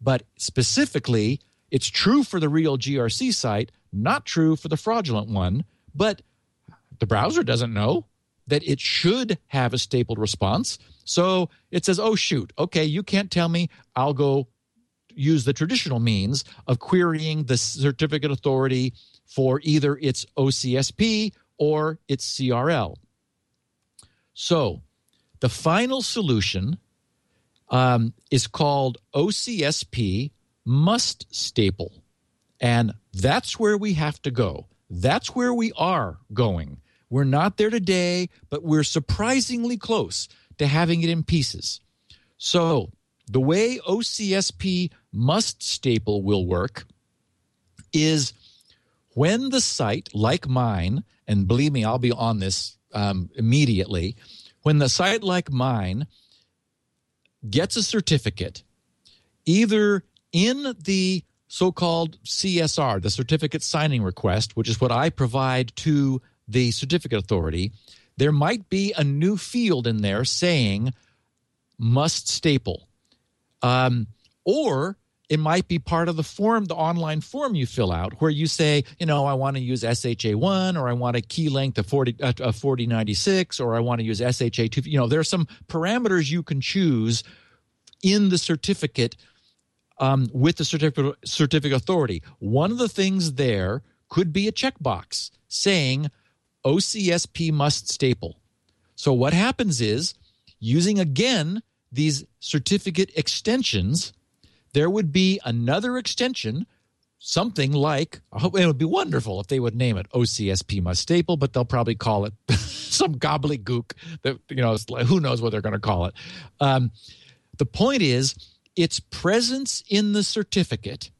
But specifically, it's true for the real GRC site, not true for the fraudulent one. But the browser doesn't know that it should have a stapled response. So it says, oh, shoot. Okay, you can't tell me. I'll go use the traditional means of querying the certificate authority for either its OCSP or its CRL. So the final solution is called OCSP must staple. And that's where we have to go. That's where we are going. We're not there today, but we're surprisingly close to having it in pieces. So the way OCSP must staple will work is when the site, like mine, and believe me, I'll be on this immediately, when the site like mine gets a certificate, either in the so-called CSR, the certificate signing request, which is what I provide to the certificate authority, there might be a new field in there saying must staple. Or it might be part of the form, the online form you fill out, where you say, you know, I want to use SHA-1, or I want a key length of 4096, or I want to use SHA-2. You know, there are some parameters you can choose in the certificate with the certificate authority. One of the things there could be a checkbox saying OCSP must staple. So what happens is, using again these certificate extensions, there would be another extension, something like, it would be wonderful if they would name it OCSP must staple, but they'll probably call it some gobbledygook that, you know, who knows what they're going to call it. The point is, its presence in the certificate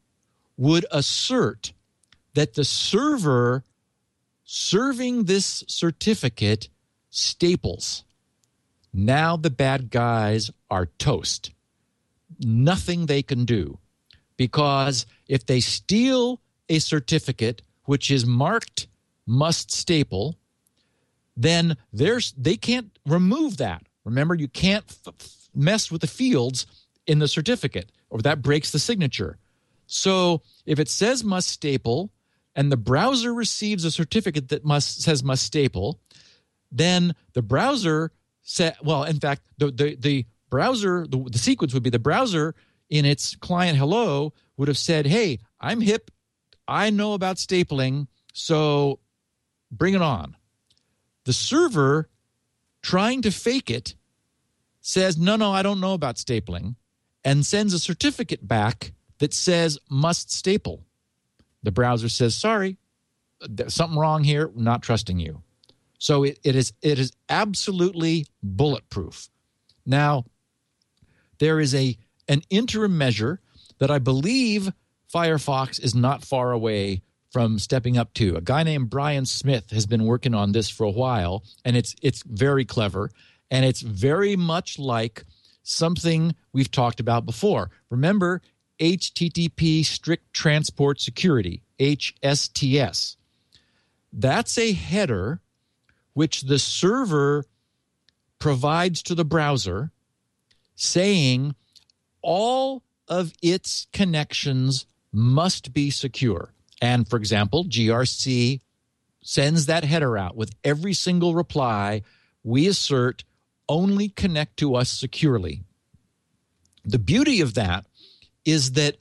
would assert that the server serving this certificate staples. Now the bad guys are toast. Nothing they can do, because if they steal a certificate which is marked must staple, then they can't remove that. Remember, you can't mess with the fields in the certificate, or that breaks the signature. So if it says must staple and the browser receives a certificate that says must staple, then the browser the sequence would be the browser in its client hello would have said, hey, I'm hip. I know about stapling, so bring it on. The server, trying to fake it, says, no, no, I don't know about stapling, and sends a certificate back that says must staple. The browser says, sorry, there's something wrong here, not trusting you. So it is absolutely bulletproof. Now, there is an interim measure that I believe Firefox is not far away from stepping up to. A guy named Brian Smith has been working on this for a while, and it's very clever, and it's very much like something we've talked about before. Remember HTTP Strict Transport Security, HSTS. That's a header which the server provides to the browser saying all of its connections must be secure. And, for example, GRC sends that header out with every single reply. We assert only connect to us securely. The beauty of that is that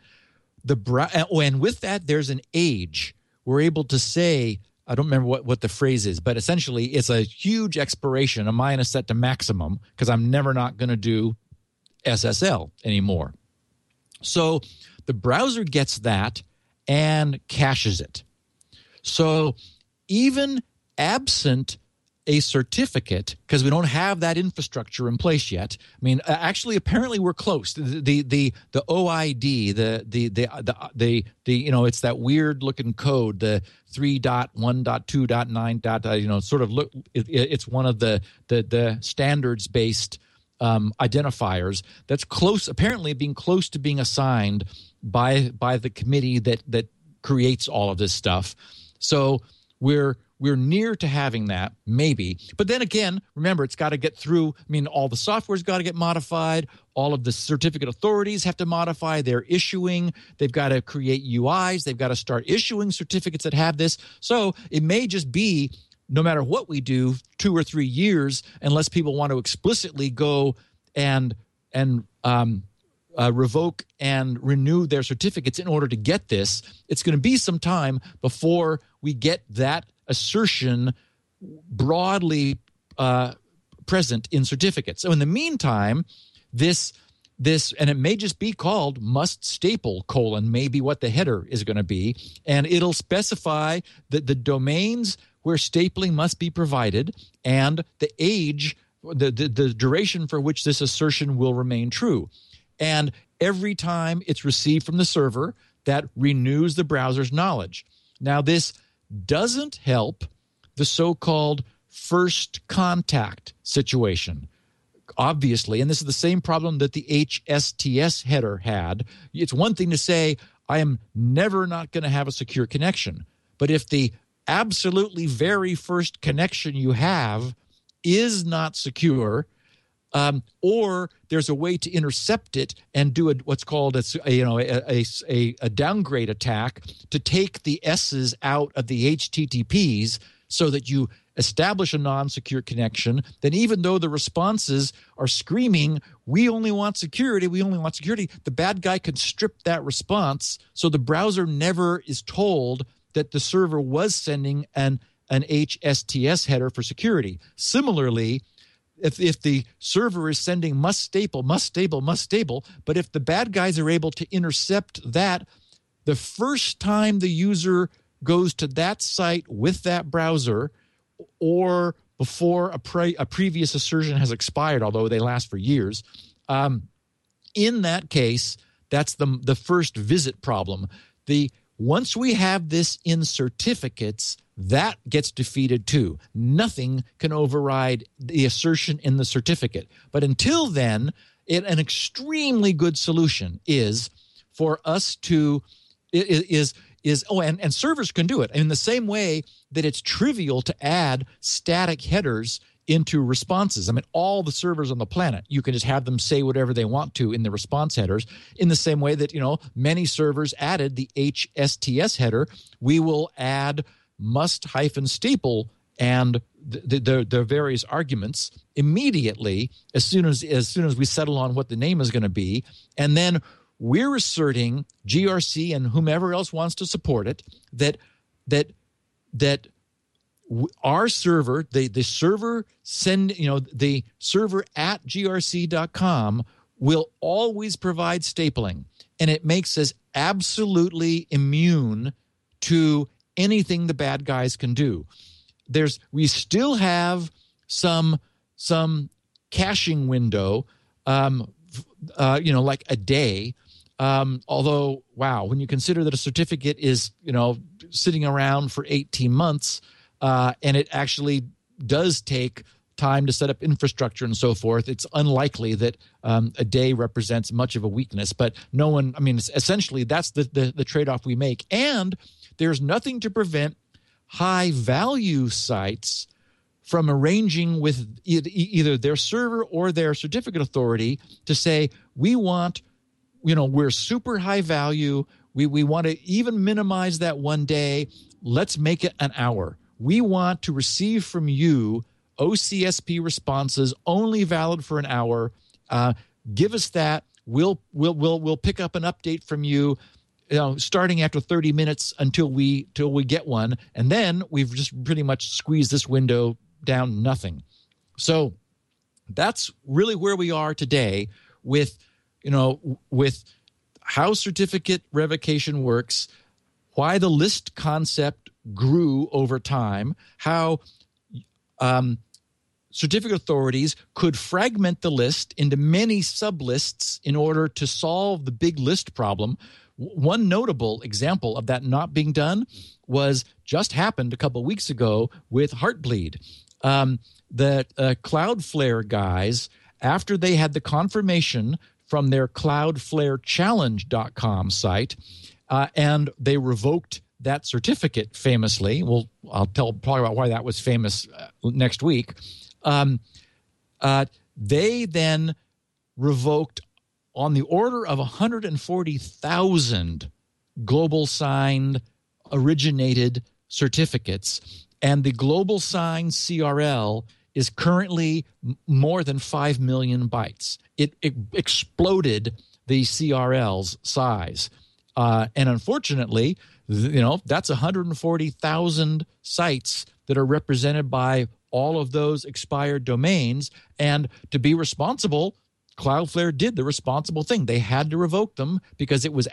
and with that, there's an age. We're able to say, I don't remember what the phrase is, but essentially it's a huge expiration. A minus set to maximum because I'm never not going to do SSL anymore. So the browser gets that and caches it. So even absent a certificate, because we don't have that infrastructure in place yet. I mean, actually, apparently we're close. The OID, the you know, it's that weird looking code, the 3.1.2.9. You know, sort of look. It's one of the standards based identifiers that's close, apparently being close to being assigned by the committee that creates all of this stuff. So we're near to having that, maybe. But then again, remember, it's got to get through. I mean, all the software's got to get modified. All of the certificate authorities have to modify their issuing. They've got to create UIs. They've got to start issuing certificates that have this. So it may just be, no matter what we do, 2 or 3 years, unless people want to explicitly go and revoke and renew their certificates in order to get this, it's going to be some time before we get that assertion broadly present in certificates. So in the meantime, this and it may just be called must staple : maybe what the header is going to be, and it'll specify that the domains where stapling must be provided and the age, the duration for which this assertion will remain true. And every time it's received from the server, that renews the browser's knowledge. Now, this doesn't help the so-called first contact situation, obviously. And this is the same problem that the HSTS header had. It's one thing to say, I am never not going to have a secure connection. But if the absolutely very first connection you have is not secure, or there's a way to intercept it and do what's called a downgrade attack to take the S's out of the HTTPs so that you establish a non-secure connection, then even though the responses are screaming, we only want security, the bad guy can strip that response, so the browser never is told that the server was sending an HSTS header for security. Similarly, if the server is sending must staple, but if the bad guys are able to intercept that, the first time the user goes to that site with that browser, or before a previous assertion has expired, although they last for years, in that case, that's the first visit problem. Once we have this in certificates, that gets defeated too. Nothing can override the assertion in the certificate. But until then, an extremely good solution is for us to and servers can do it in the same way that it's trivial to add static headers into responses. I mean, all the servers on the planet, you can just have them say whatever they want to in the response headers, in the same way that, you know, many servers added the HSTS header. We will add must-staple and the various arguments immediately as soon as we settle on what the name is going to be. And then we're asserting, GRC and whomever else wants to support it, that our server, the server send, you know, the server at grc.com will always provide stapling, and it makes us absolutely immune to anything the bad guys can do. We still have some caching window, like a day. Although, wow, when you consider that a certificate is, sitting around for 18 months, and it actually does take time to set up infrastructure and so forth, it's unlikely that a day represents much of a weakness. But essentially that's the trade-off we make. And there's nothing to prevent high-value sites from arranging with either their server or their certificate authority to say, we want, we're super high value. We want to even minimize that one day. Let's make it an hour. We want to receive from you OCSP responses only valid for an hour. Give us that. We'll pick up an update from you, starting after 30 minutes until we get one. And then we've just pretty much squeezed this window down nothing. So that's really where we are today with how certificate revocation works, why the list concept grew over time, how certificate authorities could fragment the list into many sublists in order to solve the big list problem. One notable example of that not being done just happened a couple of weeks ago with Heartbleed. The Cloudflare guys, after they had the confirmation from their cloudflarechallenge.com site, and they revoked that certificate famously. Well, I'll talk about why that was famous next week. They then revoked on the order of 140,000 Global Signed originated certificates, and the Global Signed CRL is currently more than 5 million bytes. It exploded the CRL's size, and unfortunately, that's 140,000 sites that are represented by all of those expired domains. And to be responsible, Cloudflare did the responsible thing. They had to revoke them because it was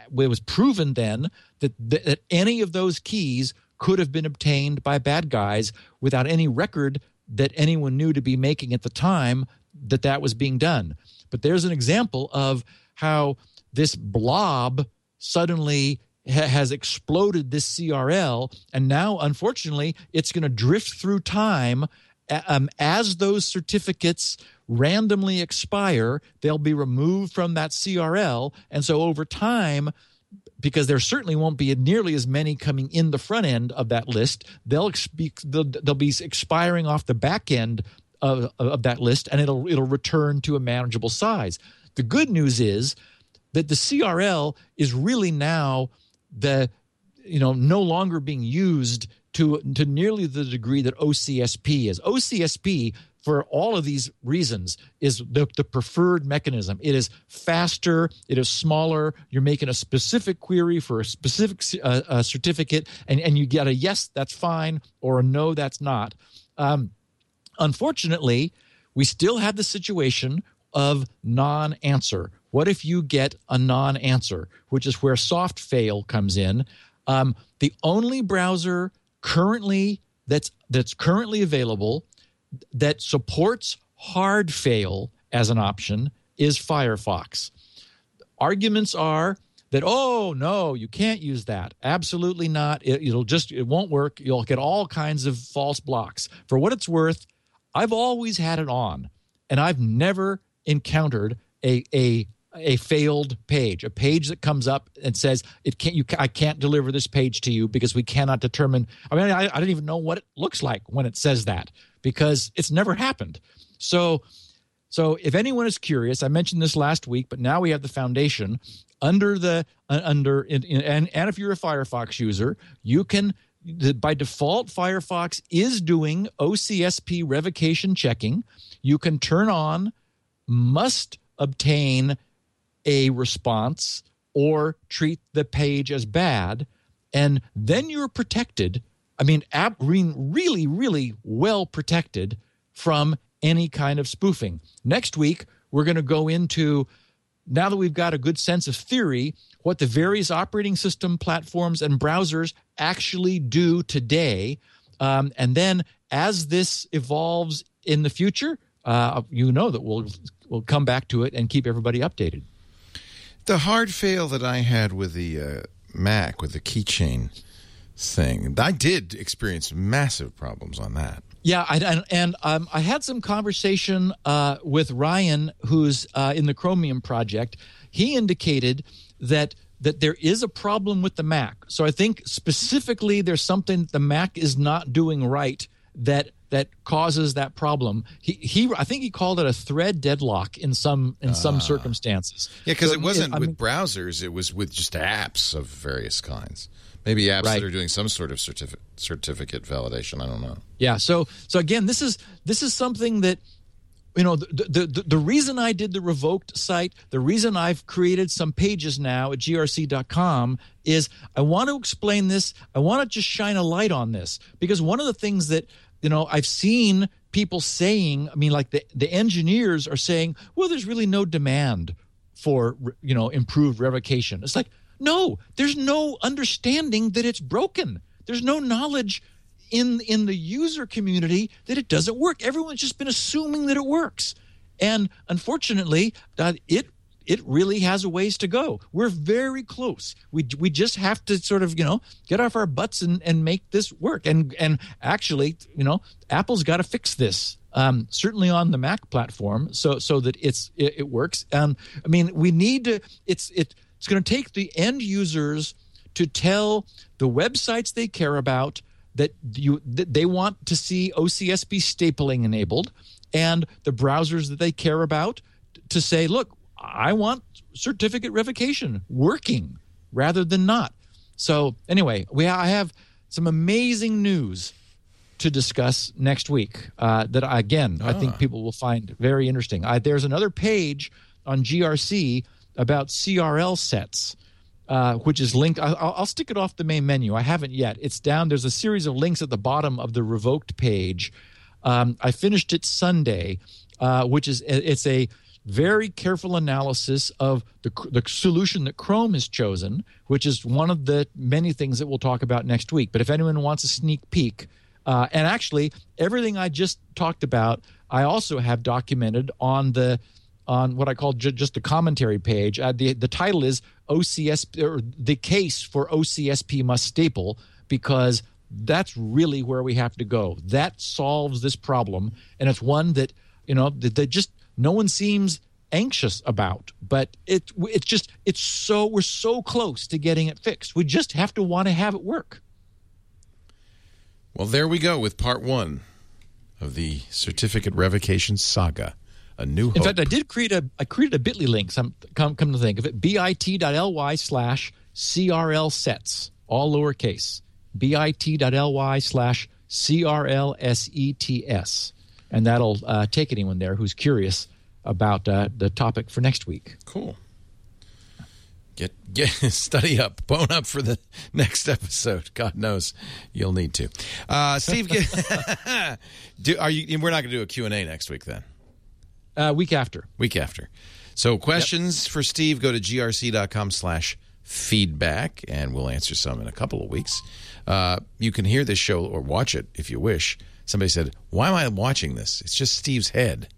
proven then that any of those keys could have been obtained by bad guys without any record that anyone knew to be making at the time that was being done. But there's an example of how this blob suddenly has exploded this CRL, and now, unfortunately, it's going to drift through time. As those certificates randomly expire, they'll be removed from that CRL, and so over time, because there certainly won't be nearly as many coming in the front end of that list, they'll be expiring off the back end of that list, and it'll return to a manageable size. The good news is that the CRL is really now no longer being used to nearly the degree that OCSP is. OCSP, for all of these reasons, is the preferred mechanism. It is faster. It is smaller. You're making a specific query for a specific certificate, and you get a yes, that's fine, or a no, that's not. Unfortunately, we still have the situation of non-answer. What if you get a non-answer, which is where soft fail comes in? The only browser currently that's currently available that supports hard fail as an option is Firefox. Arguments are that, oh, no, you can't use that. Absolutely not. It won't work. You'll get all kinds of false blocks. For what it's worth, I've always had it on, and I've never encountered a failed page, a page that comes up and says, I can't deliver this page to you because we cannot determine. I don't even know what it looks like when it says that, because it's never happened. So if anyone is curious, I mentioned this last week, but now we have the Foundation and if you're a Firefox user, you can, by default, Firefox is doing OCSP revocation checking. You can turn on must obtain a response or treat the page as bad, and then you're protected. I mean, really, really well protected from any kind of spoofing. Next week, we're going to go into, now that we've got a good sense of theory, what the various operating system platforms and browsers actually do today. And then as this evolves in the future, you know that we'll come back to it and keep everybody updated. The hard fail that I had with the Mac, with the keychain thing, I did experience massive problems on that. Yeah, and I had some conversation with Ryan, who's in the Chromium project. He indicated that there is a problem with the Mac. So I think specifically there's something that the Mac is not doing right that causes that problem. I think he called it a thread deadlock in some circumstances. Yeah, because so it wasn't with browsers. It was with just apps of various kinds. Maybe apps that are doing some sort of certificate validation. I don't know. Yeah. So again, this is something that, you know, the reason I did the revoked site, the reason I've created some pages now at grc.com is I want to explain this. I want to just shine a light on this, because one of the things that, you know, I've seen people saying, I mean, like the engineers are saying, well, there's really no demand for, you know, improved revocation. It's like, no, there's no understanding that it's broken. There's no knowledge in the user community that it doesn't work. Everyone's just been assuming that it works. And unfortunately, it really has a ways to go. We're very close. We just have to sort of, you know, get off our butts and make this work. And actually, you know, Apple's got to fix this. Certainly on the Mac platform, so that it works. I mean, we need to. It's going to take the end users to tell the websites they care about that they want to see OCSP stapling enabled, and the browsers that they care about to say, look, I want certificate revocation working rather than not. So anyway, I have some amazing news to discuss next week that, again, I think people will find very interesting. There's another page on GRC about CRL sets, which is linked. I'll stick it off the main menu. I haven't yet. It's down. There's a series of links at the bottom of the revoked page. I finished it Sunday, which is it's a very careful analysis of the solution that Chrome has chosen, which is one of the many things that we'll talk about next week. But if anyone wants a sneak peek, and actually everything I just talked about, I also have documented on what I call just the commentary page. The title is OCSP, or the case for OCSP must staple, because that's really where we have to go. That solves this problem, and it's one that, you know, that just no one seems anxious about. But we're so close to getting it fixed. We just have to want to have it work. Well, there we go with part one of the certificate revocation saga. A new hope. In fact, I created a bit.ly link, come to think of it, bit.ly/CRL sets, all lowercase, bit.ly/CRL sets. And that'll take anyone there who's curious about the topic for next week. Cool. Get study up, bone up for the next episode. God knows you'll need to. Steve, we're not going to do a Q&A next week then. Week after. So questions for Steve, go to grc.com/feedback, and we'll answer some in a couple of weeks. You can hear this show or watch it if you wish. Somebody said, why am I watching this? It's just Steve's head.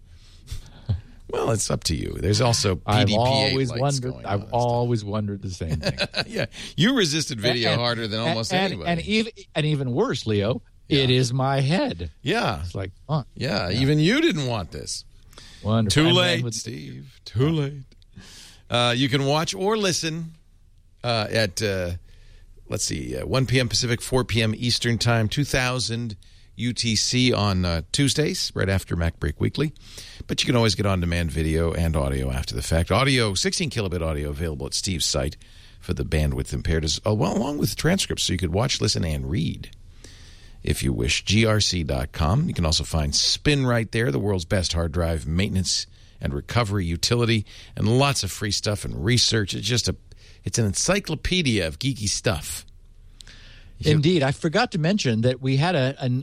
Well, it's up to you. There's also PDPA I've always wondered the same thing. Yeah, you resisted video harder than almost anybody. And even worse, Leo, it is my head. Yeah. It's like, huh. Yeah, even you didn't want this. Wonderful. Too late, Steve. Too late. You can watch or listen at, 1 p.m. Pacific, 4 p.m. Eastern Time, 2000 UTC on Tuesdays, right after Mac Break Weekly. But you can always get on-demand video and audio after the fact. Audio, 16-kilobit audio available at Steve's site for the bandwidth impaired, along with transcripts, so you could watch, listen, and read. If you wish, grc.com. You can also find SpinRite there, the world's best hard drive maintenance and recovery utility, and lots of free stuff and research. It's just It's an encyclopedia of geeky stuff. Indeed. I forgot to mention that we had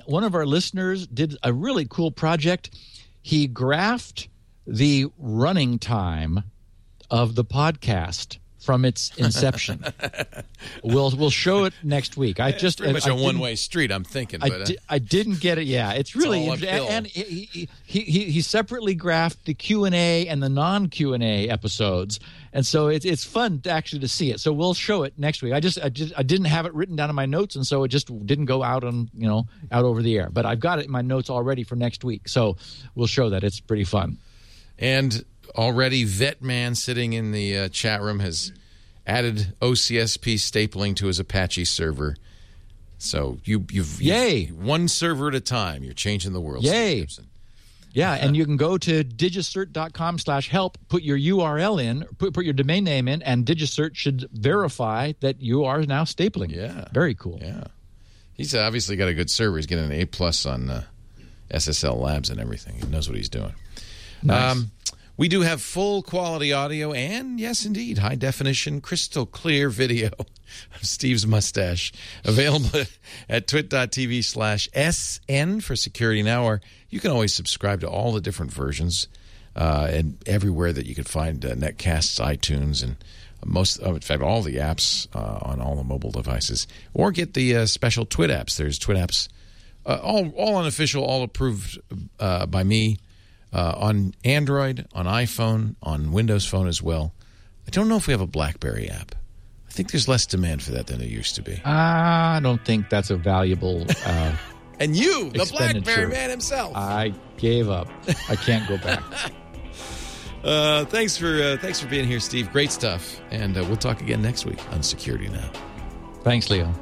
one of our listeners did a really cool project. He graphed the running time of the podcast from its inception. We'll show it next week. It's pretty much a one-way street, I'm thinking. I didn't get it. Yeah, it's really interesting. And he separately graphed the Q&A and the non-Q&A episodes. And so it's fun to see it. So we'll show it next week. I didn't have it written down in my notes, and so it just didn't go out on out over the air. But I've got it in my notes already for next week. So we'll show that. It's pretty fun. And already Vetman sitting in the chat room has added OCSP stapling to his Apache server. So you've one server at a time. You're changing the world. Yay. Steve Gibson. Yeah, and you can go to digicert.com/help, put your URL in, put your domain name in, and DigiCert should verify that you are now stapling. Yeah. Very cool. Yeah. He's obviously got a good server. He's getting an A+ on SSL Labs and everything. He knows what he's doing. Nice. We do have full quality audio and, yes, indeed, high-definition, crystal-clear video of Steve's mustache available at twit.tv/SN for Security Now. Or you can always subscribe to all the different versions and everywhere that you can find netcasts, iTunes, and all the apps on all the mobile devices. Or get the special Twit apps. There's Twit apps, all unofficial, all approved by me. On Android, on iPhone, on Windows Phone as well. I don't know if we have a BlackBerry app. I think there's less demand for that than there used to be. I don't think that's a valuable and you, the BlackBerry man himself. I gave up. I can't go back. Thanks for being here, Steve. Great stuff. And we'll talk again next week on Security Now. Thanks, Leo.